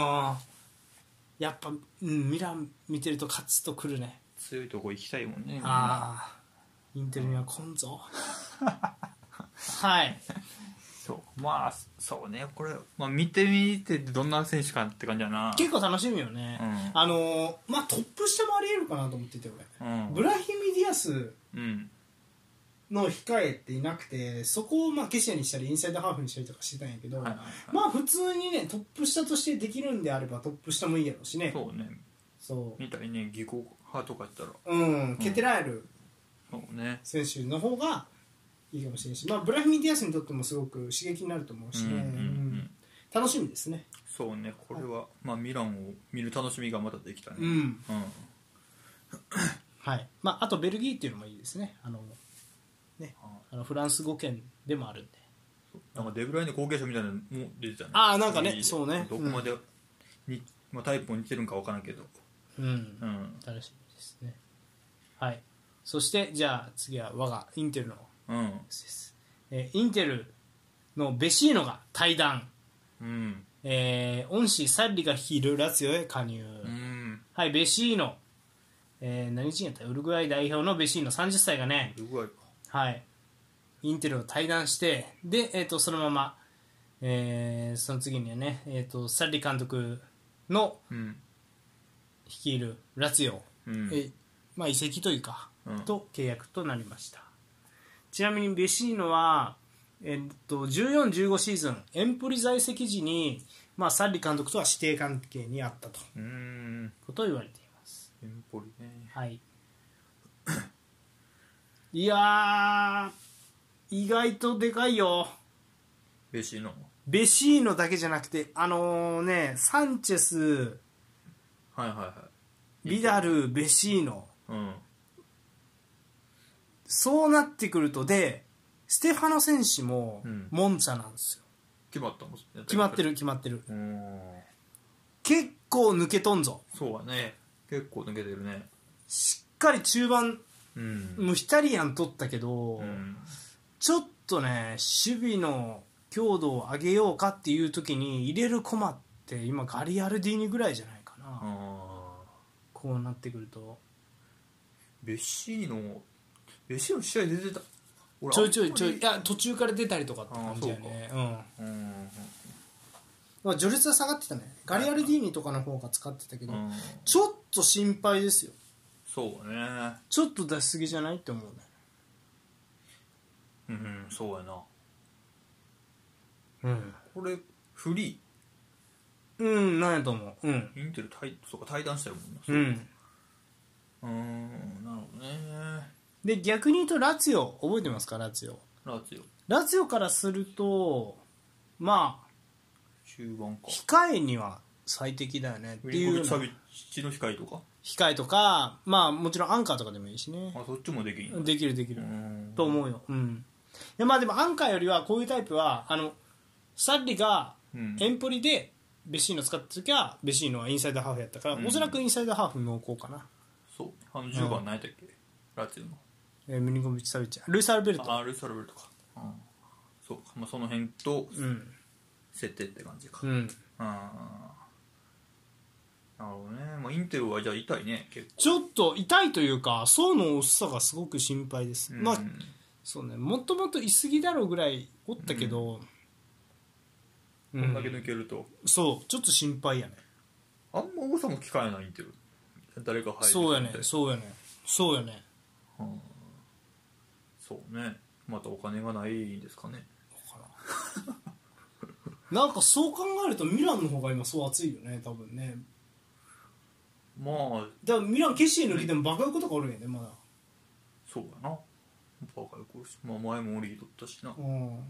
やっぱ、ミラン見てると勝つと来るね、強いとこ行きたいもんね。ああ、インテルには来んぞ。はい、そうまあそうね、これ、まあ、見てみてどんな選手かって感じだな、結構楽しみよね、まあトップ下もありえるかなと思ってて、俺、ブラヒミ・ディアス、の控えっていなくて、そこをまあゲシアにしたりインサイドハーフにしたりとかしてたんやけど、まあ普通にねトップ下としてできるんであればトップ下もいいやろうしね。そうね、そうみたいね、技巧派とかやったら、ケテラエル選手の方がいいかもしれないし、まあブラヒミ・ディアスにとってもすごく刺激になると思うしね、楽しみですね。そうね、これはまあミランを見る楽しみがまたできたね。はい、まああとベルギーっていうのもいいですね、ね、フランス語圏でもあるんで、なんかデブライネ後継者みたいなのも出てたね。ああ、なんかね、そうね、どこまでに、まあ、タイプも似てるんか分からんけど、楽しみですね。はい、そしてじゃあ次は我がインテルのニュースです、インテルのベシーノが退団、恩師サッリが率いるラツィオへ加入、はい、ベシーノ、何人やった、ウルグアイ代表のベシーノ30歳がね、ウルグアイか、はい、インテルを退団してで、そのまま、その次にはね、サッリ監督の率いるラツィオ、まあ、移籍というか、と契約となりました。ちなみにベシーノは、14、15シーズンエンポリ在籍時に、まあ、サッリ監督とは師弟関係にあったということを言われています。エンポリね、はい。いやー、意外とでかいよ、ベシーノ。ベシーノだけじゃなくて、ね、サンチェス、ビダル、ベシーノ、そうなってくると、でステファノ選手もモンツァなんですよ。決まったもんね。決まってる決まってる。結構抜けとんぞ。そうだね、結構抜けてるね。しっかり中盤ムヒタリアン取ったけど、ちょっとね守備の強度を上げようかっていう時に入れる駒って今ガリアルディーニぐらいじゃないかな。こうなってくるとベシーノ試合出てた、ちょいちょいちょい、いや途中から出たりとかって感じだよね。序列は下がってたね、ガリアルディーニとかの方が使ってたけど、ちょっと心配ですよ。そうね、ちょっと出しすぎじゃないって思うね。そうやな。これフリー、なんやと思う、インテル退団したよもんな。なるほどね。で逆に言うとラツィオ覚えてますか、ラツィオ、ラツィオからするとまあ中盤か控えには最適だよねっていう。サビッチの控えとかまあもちろんアンカーとかでもいいしね。あ、そっちもできるできると思うよ。うん。でまあでもアンカーよりはこういうタイプはサッリがエンポリでベシーノ使った時はベシーノはインサイドハーフやったから、おそらくインサイドハーフ濃厚かな。そう。10番何やったっけ、ラツィオの。ミリンコビッチサビッチ、ルイス・アルベルト。あ、ルイス・アルベルトか。うん、そうか。まあその辺と設定って感じか。うん。ああ。なるほどね。まあ、インテルはじゃあ痛いね。結構ちょっと痛いというか層の薄さがすごく心配です、うん、まあそうね、もっともっといすぎだろうぐらいおったけど、うん、こんだけ抜けるとそうちょっと心配やね。あんま重さも聞かないな、インテル誰か入る。そうやね、はあ、そうね。またお金がないんですかね。分からんなんかそう考えるとミランの方が今そう熱いよね、多分ね。まあ、だからミランケシー抜きでもバカ横とかおるんやね、まだ。そうだな、バカ横おるし、まあ、前もオリー取ったしな。うん、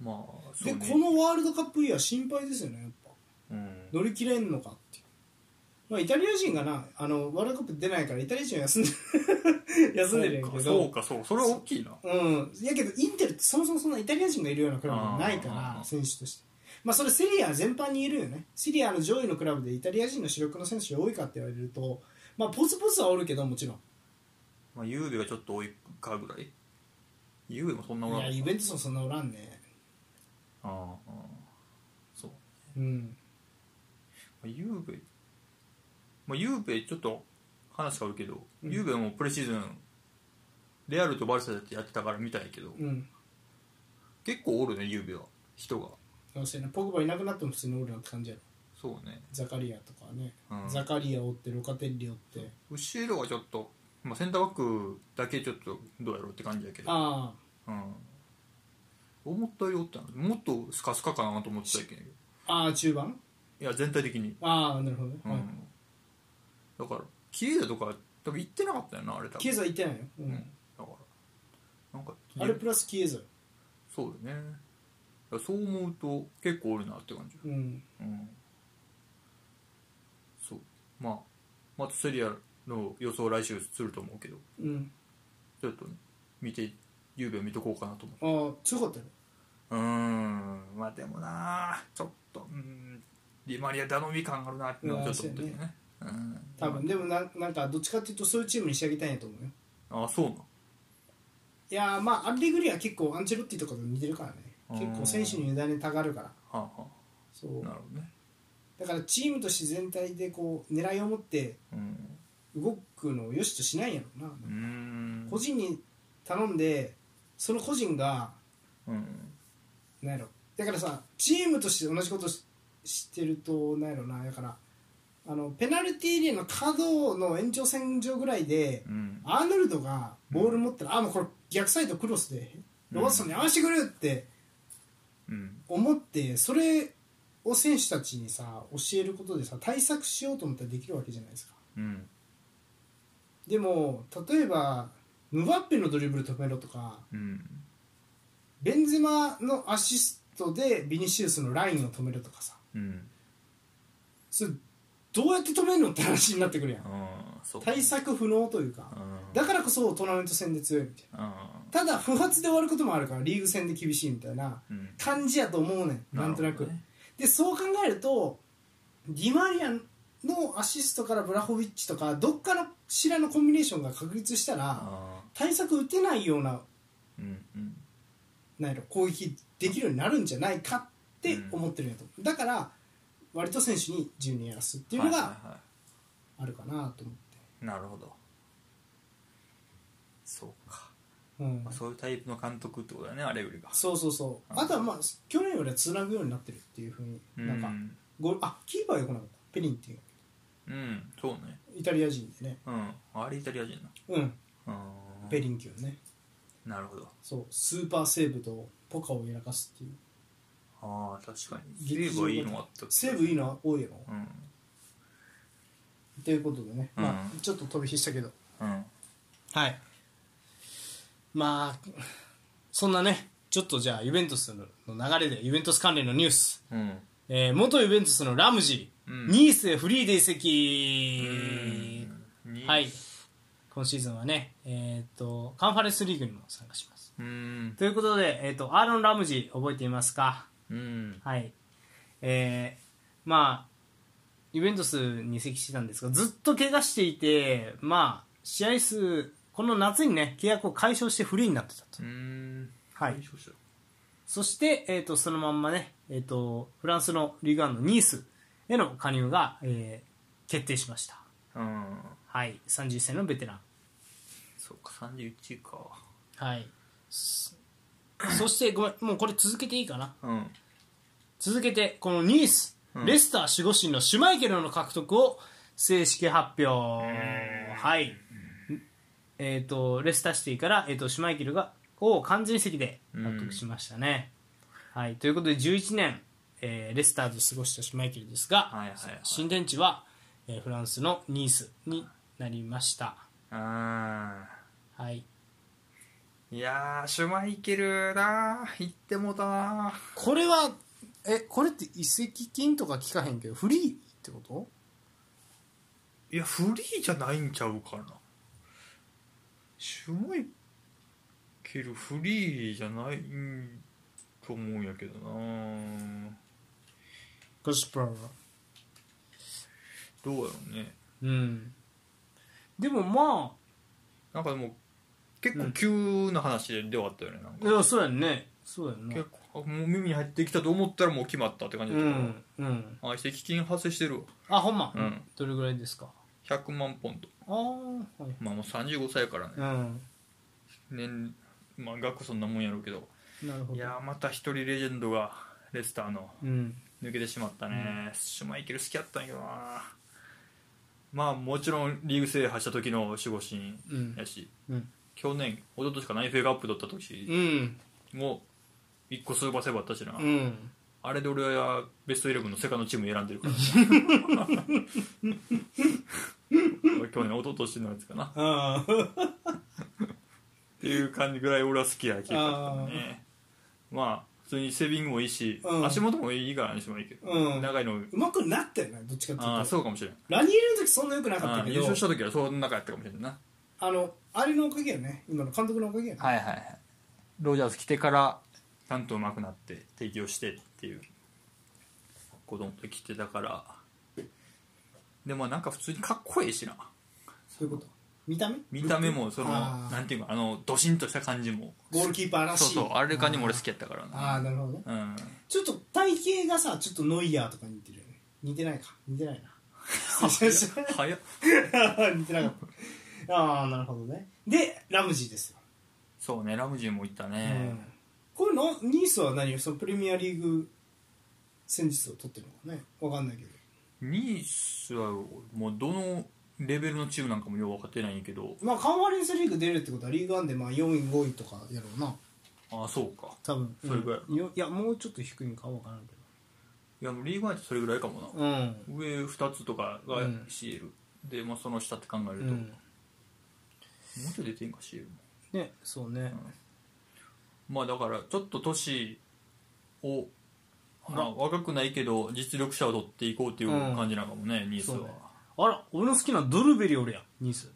まあそうね。でこのワールドカップイヤー心配ですよね、やっぱ、うん、乗り切れんのかっていう。まあ、イタリア人がなワールドカップ出ないからイタリア人は休んでるんやけど。そうかそれは大きいな。うんやけどインテルってそもそもそんなイタリア人がいるようなクラブがないから、選手としてまあ、それセリア全般にいるよね。セリアの上位のクラブでイタリア人の主力の選手が多いかって言われると、まあ、ポツはおるけどもちろん、まあ、ユーベがちょっと多いかぐらい。ユーベもそんなおらん。いやユベントスもそんなおらんね。あそう、うん、まあ、ユーベちょっと話変わるけど、うん、ユーベもプレシーズンレアルとバルサでやってたから見たいけど、うん、結構おるねユーベは人が。ポグバいなくなっても普通におるなって感じやろ。そうね、ザカリアとかね、うん、ザカリアおってロカテッリおって。後ろはちょっと、まあ、センターバックだけちょっとどうやろうって感じやけど。ああ、うん、思ったよりおったのもっとスカスカかなと思ってたけど。ああ中盤、いや全体的に。ああなるほどね、うん、はい、だからキエザとか多分行ってなかったよな、あれ。キエザ行ってないよ、うん、だからなんかあれプラスキエザ。そうだね、そう思うと結構おるなって感じ。うん、うん、そう、まあまたセリアの予想来週すると思うけど、うん、ちょっと、ね、ゆうべ見とこうかなと思って。ああ強かったよ。まあでもなちょっとディマリア頼み感あるなってのはちょっと思ったけどね。うん、多分でもなんかどっちかっていうとそういうチームに仕上げたいんやと思うよ。ああそうな。いやまあアレグリア結構アンチェロッティとかと似てるからね。結構選手に委ねたがるから、はあはあ、そうなるほどね。だからチームとして全体でこう狙いを持って動くのをよしとしないんやろな。うん、個人に頼んでその個人が、うん、なんやろ。だからさチームとして同じことしてるとなんやろな。だからペナルティーエリアの角の延長線上ぐらいで、うん、アーノルドがボール持ったら、うん、あもうこれ逆サイドクロスでロバートソンに合わせてくるって。うん、思ってそれを選手たちにさ教えることでさ対策しようと思ったらできるわけじゃないですか、うん、でも例えばムバッペのドリブル止めろとか、うん、ベンゼマのアシストでビニシウスのラインを止めろとかさ、うん、それどうやって止めるのって話になってくるやん。対策不能というか、だからこそトーナメント戦で強いみたいな。ただ不発で終わることもあるからリーグ戦で厳しいみたいな感じやと思うねん、うん、なんとなく、ね、でそう考えるとディマリアのアシストからブラホビッチとかどっかのしらのコンビネーションが確立したら対策打てないような、うんうん、なんやろ攻撃できるようになるんじゃないかって思ってるんやと、うん、だから割と選手に自由にやらすっていうのがあるかなと思って、はいはいはい、なるほどそうか、うんまあ、そういうタイプの監督ってことだね、アレグリが。そう、あとはまあ去年よりはつなぐようになってるっていうふうに、ん、なんかあキーパーが来なかったペリンっていう。うんそうね、イタリア人でね、うんあれイタリア人な、うんペリン級ね。なるほどそうスーパーセーブとポカをやらかすっていう。ああ確かにセーブいいのあったっセーブいいの多いやろ、うんっていうことでね、うん、まあちょっと飛び火したけど、うんはいまあそんなね、ちょっとじゃあユベントスの流れでユベントス関連のニュース、元ユベントスのラムジー、ニースへフリーで移籍、はい、今シーズンはね、カンファレンスリーグにも参加します。ということで、アーロン・ラムジー覚えていますか？はい、まあユベントスに移籍してたんですが、ずっと怪我していて、まあ試合数この夏にね契約を解消してフリーになってたと。はい。そして、そのまんまね、フランスのリーグ1のニースへの加入が、決定しました。はい。31歳のベテラン。そうか、31か。はい。そしてごめん、もうこれ続けていいかな。続けてこのニース、レスター守護神のシュマイケルの獲得を正式発表。はい。レスターシティから、シュマイケルを完全移籍で獲得しましたね。はい、ということで11年、レスターで過ごしたシュマイケルですが、新天地は、フランスのニースになりました。はい、いやーシュマイケルなー行ってもたな。これはこれって移籍金とか聞かへんけどフリーってこと？いやフリーじゃないんちゃうかな。シュマイケルフリーじゃないと思うんやけどな。ガスパーどうやろうね。でもまあなんかでも結構急な話ではあったよね。いやそうやんね、そうやんね。結構もう耳に入ってきたと思ったらもう決まったって感じだったから。あ、移籍金発生してるわ。あ、ほんま。どれぐらいですか？100万ポンド。まあもう35歳からね、まあ学校そんなもんやろうけど。なるほど。いやまた一人レジェンドがレスターの抜けてしまったね。シュマイケル好きやったんやけどな。まあもちろんリーグ制覇した時の守護神やし、去年一昨年かな FA カップ取った時もう1個数バセバったしな。あれで俺はベスト11のセカンドチーム選んでるからね。去年一昨年のやつかなっていう感じぐらい俺は好きや気がしたね。まあ普通にセービングもいいし、足元もいいからにしてもいいけど、長いのうまくなったよね、どっちかっていうと。そうかもしれない。ラニールの時そんな良くなかったけど優勝した時はそんなかったかもしれないな。あれのおかげやね、今の監督のおかげやね。はいはいはい。ロジャーズ来てからちゃんとうまくなって適応してっていう子供と来てたから。でもなんか普通にかっこいいしな。そういうこと。見た目もそのなんていうかドシンとした感じもゴールキーパーらしい。そうそう、あれ感じも俺好きやったからな。なるほどね。ちょっと体型がさちょっとノイヤーとか似てるよね。似てないか。似てないな。早っ。似てなかった。なるほどね。でラムジーですよ。そうね、ラムジーも行ったね。これのニースは何？そのプレミアリーグ戦術を取ってるのかね。わかんないけど。ニースはもうどのレベルのチームなんかもよく分かってないんやけど、まあカンファレンスリーグ出るってことはリーグ1でまあ4位5位とかやろうな。そうか、多分それぐらい。いやもうちょっと低いんか分からんけど、いやリーグ1ってそれぐらいかもな。上2つとかが CL で、まあその下って考えるともうちょい出てんか CL もね。そうね。まあだからちょっと年をまあ、若くないけど実力者を取っていこうっていう感じなんかもね、ニースは。あら、俺の好きなドルベリーおるやん、ニース。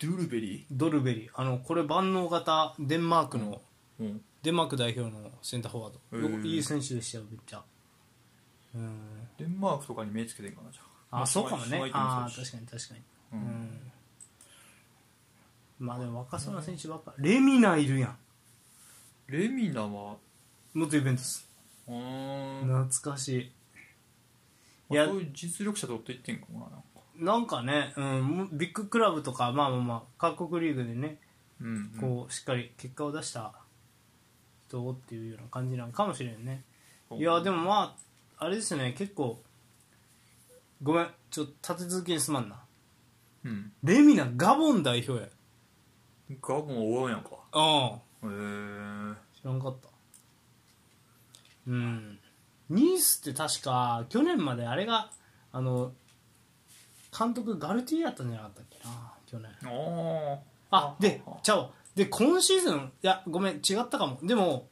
ドルベリーこれ万能型、デンマーク代表のセンターフォワード、いい選手でしたよ、めっちゃ。デンマークとかに目つけてんかな、じゃあ。そうかもね。確かに確かに。まあでも若そうな選手ばっか。レミナいるやん。レミナは元ユベントス。懐かしい。いや、そういう実力者と言ってんかな。なんかね、ビッグクラブとか各国リーグでね、こうしっかり結果を出した人っていうような感じなんかもしれんね。いやでもまああれですね、結構ごめんちょっと立て続けにすまんな。レミナガボン代表や。ガボンおらんやんか。知らんかった。ニースって確か去年まであれが監督ガルティエやったんじゃなかったっけな、去年。でちゃう、で今シーズン、いやごめん違ったかも、でも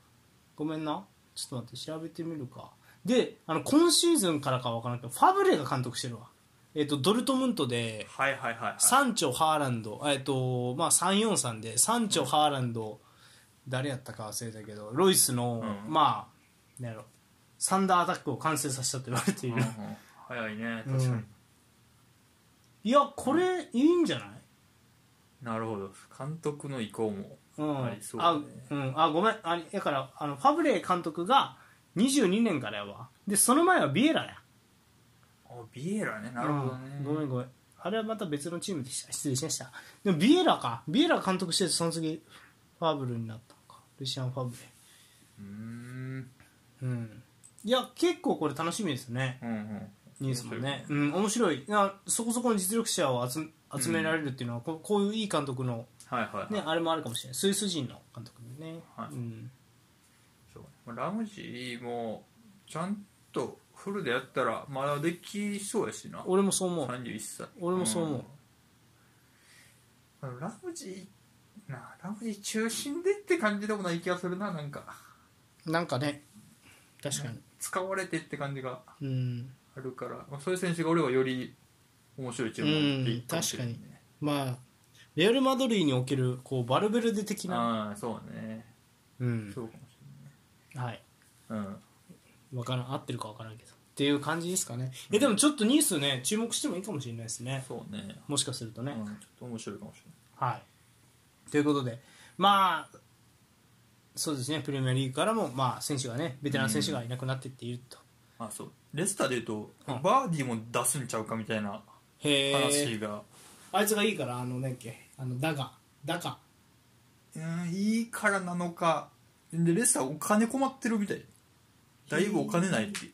ごめんなちょっと待って調べてみるか。で今シーズンからか分からないけどファブレが監督してるわ、ドルトムントで、はいはいはいはい、サンチョハーランド、まあ、343でサンチョハーランド、誰やったか忘れたけどロイスの、まあなんやろサンダーアタックを完成させたと言われている、早いね確かに、いやこれ、いいんじゃない。なるほど、監督の意向もありそうだね、あごめん、だからファブレー監督が22年からやわ。でその前はビエラや。あビエラね、なるほどね、ごめんごめん、あれはまた別のチームでした、失礼しました。でもビエラか、ビエラ監督しててその次ファブルになったのか、ルシアン・ファブレー、いや結構これ楽しみですね、ニュースもね、面白いな、そこそこの実力者を集められるっていうのは、こういういい監督の、ね、あれもあるかもしれない、スイス人の監督でね、そうラムジーもちゃんとフルでやったらまだできそうやしな、俺もそう思う、31歳、俺もそう思う、ラムジー中心でって感じでもない気がするな、なんかね、確かに使われてって感じがあるから、そういう選手が俺はより面白いチームになっていったんですよね。確かに、まあレアル・マドリーにおけるこうバルベルデ的な、そうね、そうかもしれない、はい、分からん、合ってるか分からんけどっていう感じですかね。でもちょっとニュースね注目してもいいかもしれないですね。そうね、もしかするとね、ちょっと面白いかもしれない、ということで、まあそうですね、プレミアリーグからも、まあ、選手がね、ベテラン選手がいなくなっていっていると、そうレスターでいうと、バーディーも出すんちゃうかみたいな話が、あいつがいいから、何っけ、ダガいいからなのかで、レスターお金困ってるみたい、だいぶお金ないって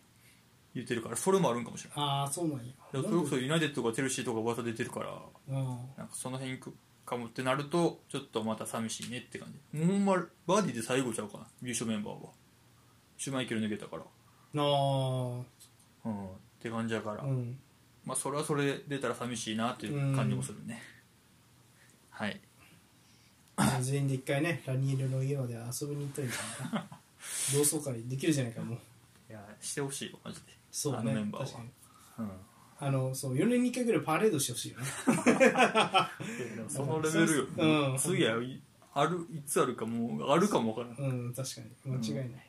言ってるから、それもあるんかもしれない。あそうなんや、それこそユナイテッドとかチェルシーとか噂出てるから、なんかその辺行くかもってなると、ちょっとまた寂しいねって感じ。もうバーディーで最後ちゃうかな、優勝メンバーはシュマイケル抜けたから、って感じやから、まあそれはそれで出たら寂しいなっていう感じもするね、はい。全員で一回ね、ラニールの家まで遊びに行ったりとか同窓会できるじゃないか、もういやしてほしいよマジで、そうね、あのメンバーは確かに、そう4年に1回ぐらいパレードしてほしいよねそのレベルよ、次はいつあるかもわからない、確かに間違いない、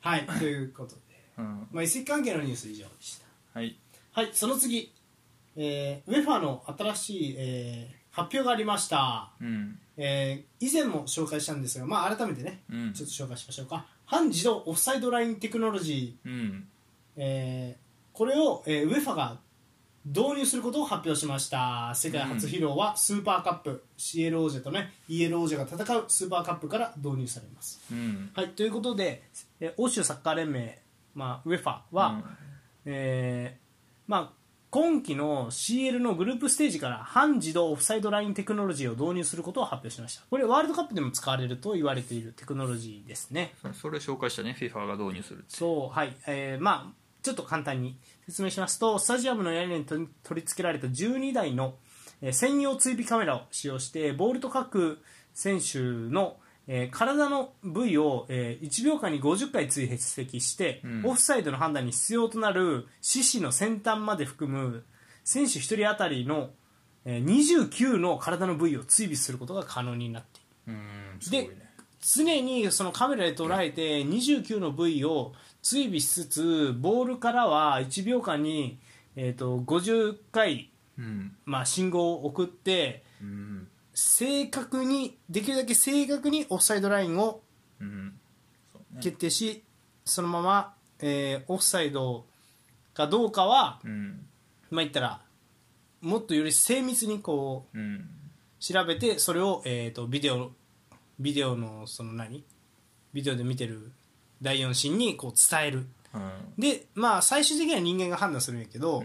はい、ということで、移籍関係のニュース以上でした。はい、その次、UEFA の新しい、発表がありました、以前も紹介したんですが、まあ、改めてね、ちょっと紹介しましょうか。半自動オフサイドラインテクノロジー、これを、UEFA が導入することを発表しました。世界初披露はスーパーカップ、CL 王者と、ね、EL 王者が戦うスーパーカップから導入されます、ということで、欧州サッカー連盟、UEFA は、今期の CL のグループステージから半自動オフサイドラインテクノロジーを導入することを発表しました。これワールドカップでも使われると言われているテクノロジーですね。それ紹介したね、 FIFA が導入するって。そう、はい、ちょっと簡単に説明しますと、スタジアムの屋根に取り付けられた12台の専用追尾カメラを使用して、ボールと各選手の体の部位を1秒間に50回追跡して、オフサイドの判断に必要となる四肢の先端まで含む選手1人当たりの29の体の部位を追尾することが可能になっている。すごいね。で常にそのカメラで捉えて29の部位を追尾しつつ、ボールからは1秒間に、50回、信号を送って、正確にできるだけ正確にオフサイドラインを決定し、そのまま、オフサイドかどうかは、言ったらもっとより精密にこう、調べて、それを、ビデオのそのビデオで見てる第4審にこう伝える、で、最終的には人間が判断するんやけど、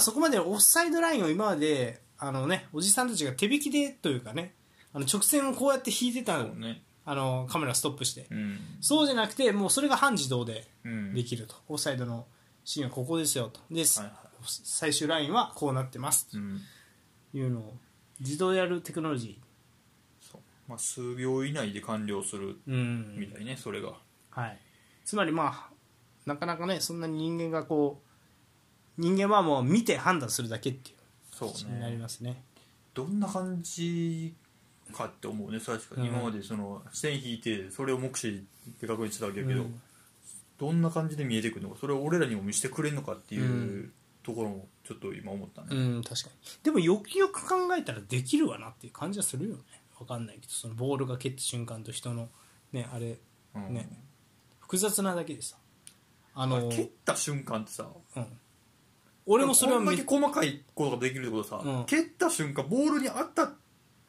そこまでオフサイドラインを今までおじさんたちが手引きでというかね、直線をこうやって引いてたの、カメラストップして、そうじゃなくてもうそれが半自動でできると、オフサイドのシーンはここですよと、で、最終ラインはこうなってますというのを自動でやるテクノロジー、まあ、数秒以内で完了するみたいね、うん、それが、はい、つまりまあなかなかねそんなに人間がこう人間はもう見て判断するだけっていう形になります ね。どんな感じかって思うね。確かに今までその線引いてそれを目視で確認してたわけだけど、うん、どんな感じで見えてくるのか、それを俺らにも見せてくれるのかっていう、うん、ところもちょっと今思ったね、うん、確かに。でもよくよく考えたらできるわなっていう感じはするよね。分かんないけどそのボールが蹴った瞬間と人のねあれ、うん、ね複雑なだけでさ、蹴った瞬間ってさ、うん、俺もそれはこんだけ細かいことができるってことさ、うん、蹴った瞬間ボールにあった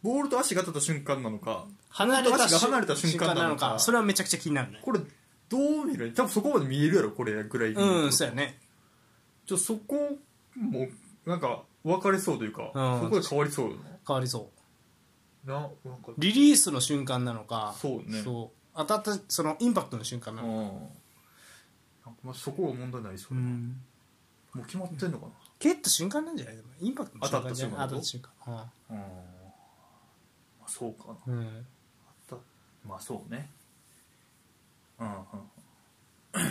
ボールと足が当たった瞬間なのか離れた瞬間なのか、それはめちゃくちゃ気になるね。これどう見る？多分そこまで見えるやろこれぐらい。うんそうやね。ちょそこもなんか分かれそうというか、うん、そこで変わりそうよね。変わりそう。なんかリリースの瞬間なのか、そうね、そう当たったそのインパクトの瞬間なのか、まあ、そこは問題ないですよね、うん、もう決まってんのかな。蹴った瞬間なんじゃない？でもインパクトの瞬間じゃない？当たった瞬間、うん、まあ、そうかな、うん、まあそうね、うんうん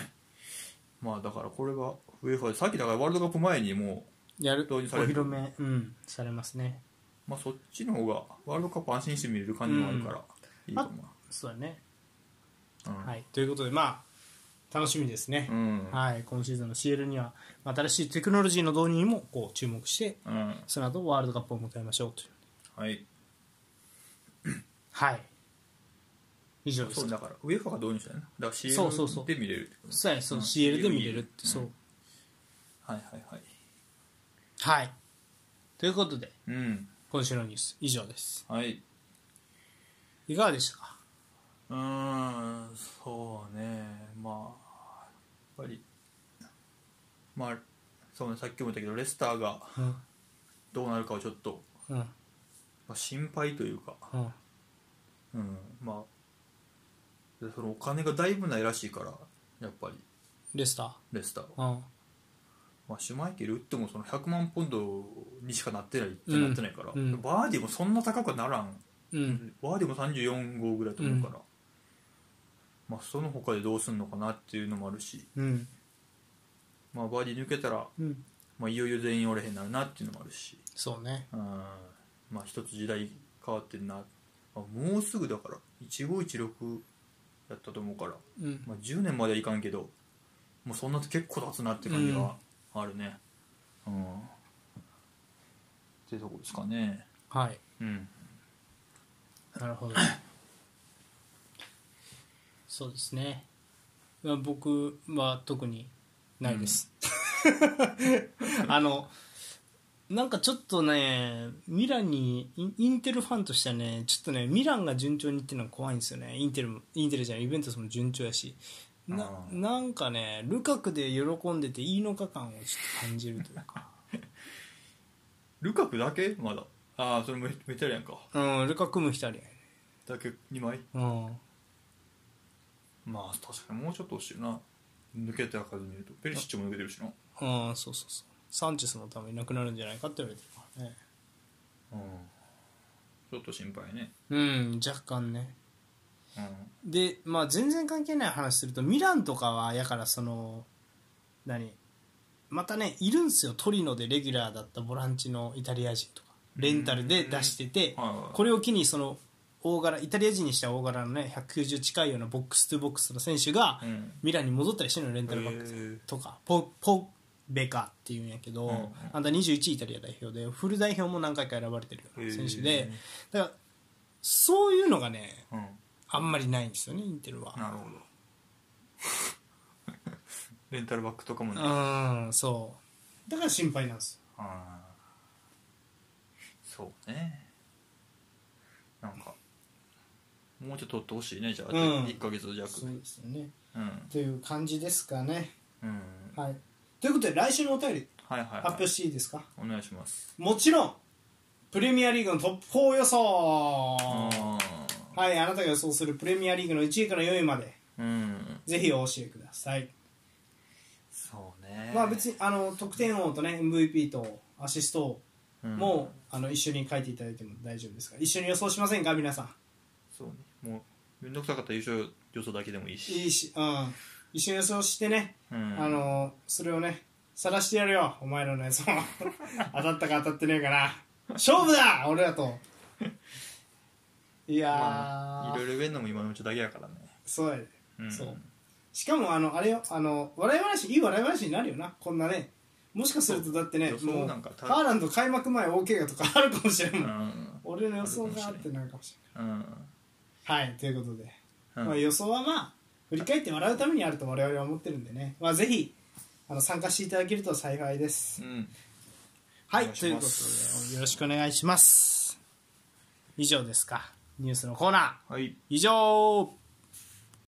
まあだからこれがUEFAさっきだからワールドカップ前にもうやるお披露目、うん、されますね。まあ、そっちの方がワールドカップ安心して見れる感じもあるからいいかも、うん、そうだね、うん、はい、ということでまあ楽しみですね、うん、はい、今シーズンの CL には新しいテクノロジーの導入にもこう注目して、うん、その後ワールドカップを迎えましょうという、はいはい、以上です。そうだから UEFA が導入したよね。だから CL で見れるってこと。そうそうそう、うん、CL で見れるって、うん、そう、はいはいはいはい、ということで、うん、今週のニュース以上です。はい。いかがでしたか？そうね。まあやっぱりまあそうね、さっきも言ったけどレスターがどうなるかをちょっと、うん、まあ、心配というか、うん、うん、まあそのお金がだいぶないらしいからやっぱりレスター、うん。まあ、シュマイケル打ってもその100万ポンドにしかなってないってなってないから、うん、バーディもそんな高くならん、うん、バーディも34号ぐらいと思うから、うん、まあ、その他でどうすんのかなっていうのもあるし、うん、まあ、バーディ抜けたら、うん、まあ、いよいよ全員おれへんなるなっていうのもあるし、そうね、うん、まあ、一つ時代変わってるな、まあ、もうすぐだから1516やったと思うから、うん、まあ、10年まではいかんけどもうそんな結構経つなって感じが、うん、あるね、うん、っていうとこですかね。はい、うん、なるほどそうですね、僕は特にないです、うん、なんかちょっとねミランにインテルファンとしてはねちょっとねミランが順調にいってるのが怖いんですよね。インテルじゃないイベントスも順調やし、なんかねルカクで喜んでていいのか感をちょっと感じるというかルカクだけまだそれもムヒタリアンか、うん、ルカクもヒタリアンだけ2枚、うん、まあ確かにもうちょっと欲しいな。抜けてる数見るとペリシッチも抜けてるしな、うん、そうそうそう、サンチェスのためいなくなるんじゃないかって言われてるからね、うん、ちょっと心配ね、うん、若干ね。でまあ、全然関係ない話するとミランとかはやからそのまたねいるんすよ。トリノでレギュラーだったボランチのイタリア人とかレンタルで出してて、これを機にその大柄イタリア人にした大柄のね190近いようなボックス2ボックスの選手がミランに戻ったりしてるの、レンタルバックとかポベカっていうんやけど、あんた21イタリア代表でフル代表も何回か選ばれてるような選手で、だからそういうのがね、うん、あんまりないんですよねインテルは。なるほどレンタルバックとかもね、うん、そうだから心配なんですよ。あ、そうね、なんかもうちょっと取ってほしいね。じゃあ、うん、1ヶ月弱。そうですよね、うん、という感じですかね、うん、はい、ということで来週のお便り、はいはいはい、発表していいですか？お願いします。もちろんプレミアリーグのトップ4予想、はい、あなたが予想するプレミアリーグの1位から4位まで、うん、ぜひお教えください。そうね、まあ別に得点王とね MVP とアシスト王も、うん、一緒に書いていただいても大丈夫ですから、一緒に予想しませんか皆さん。そうね、もうめんどくさかったら優勝予想だけでもいいし、うん、一緒に予想してね、うん、それをね晒してやるよお前らのやつも当たったか当たってねえかな勝負だ俺らといやー、まあ、いろいろ言えんのも今のうちだけやからね。そうやで、うん、そう、しかもあれよ、笑い話、いい笑い話になるよな、こんなね。もしかするとだってね、もうハーランド開幕前大怪我とかあるかもしれないもん、うん、俺の予想があってなるかもしれない、うん、はい、ということで、うん、まあ、予想はまあ振り返って笑うためにあると我々は思ってるんでね、まあ、ぜひ参加していただけると幸いです、うん、はい、ということでよろしくお願いします。以上ですか、ニュースのコーナー、はい、以上。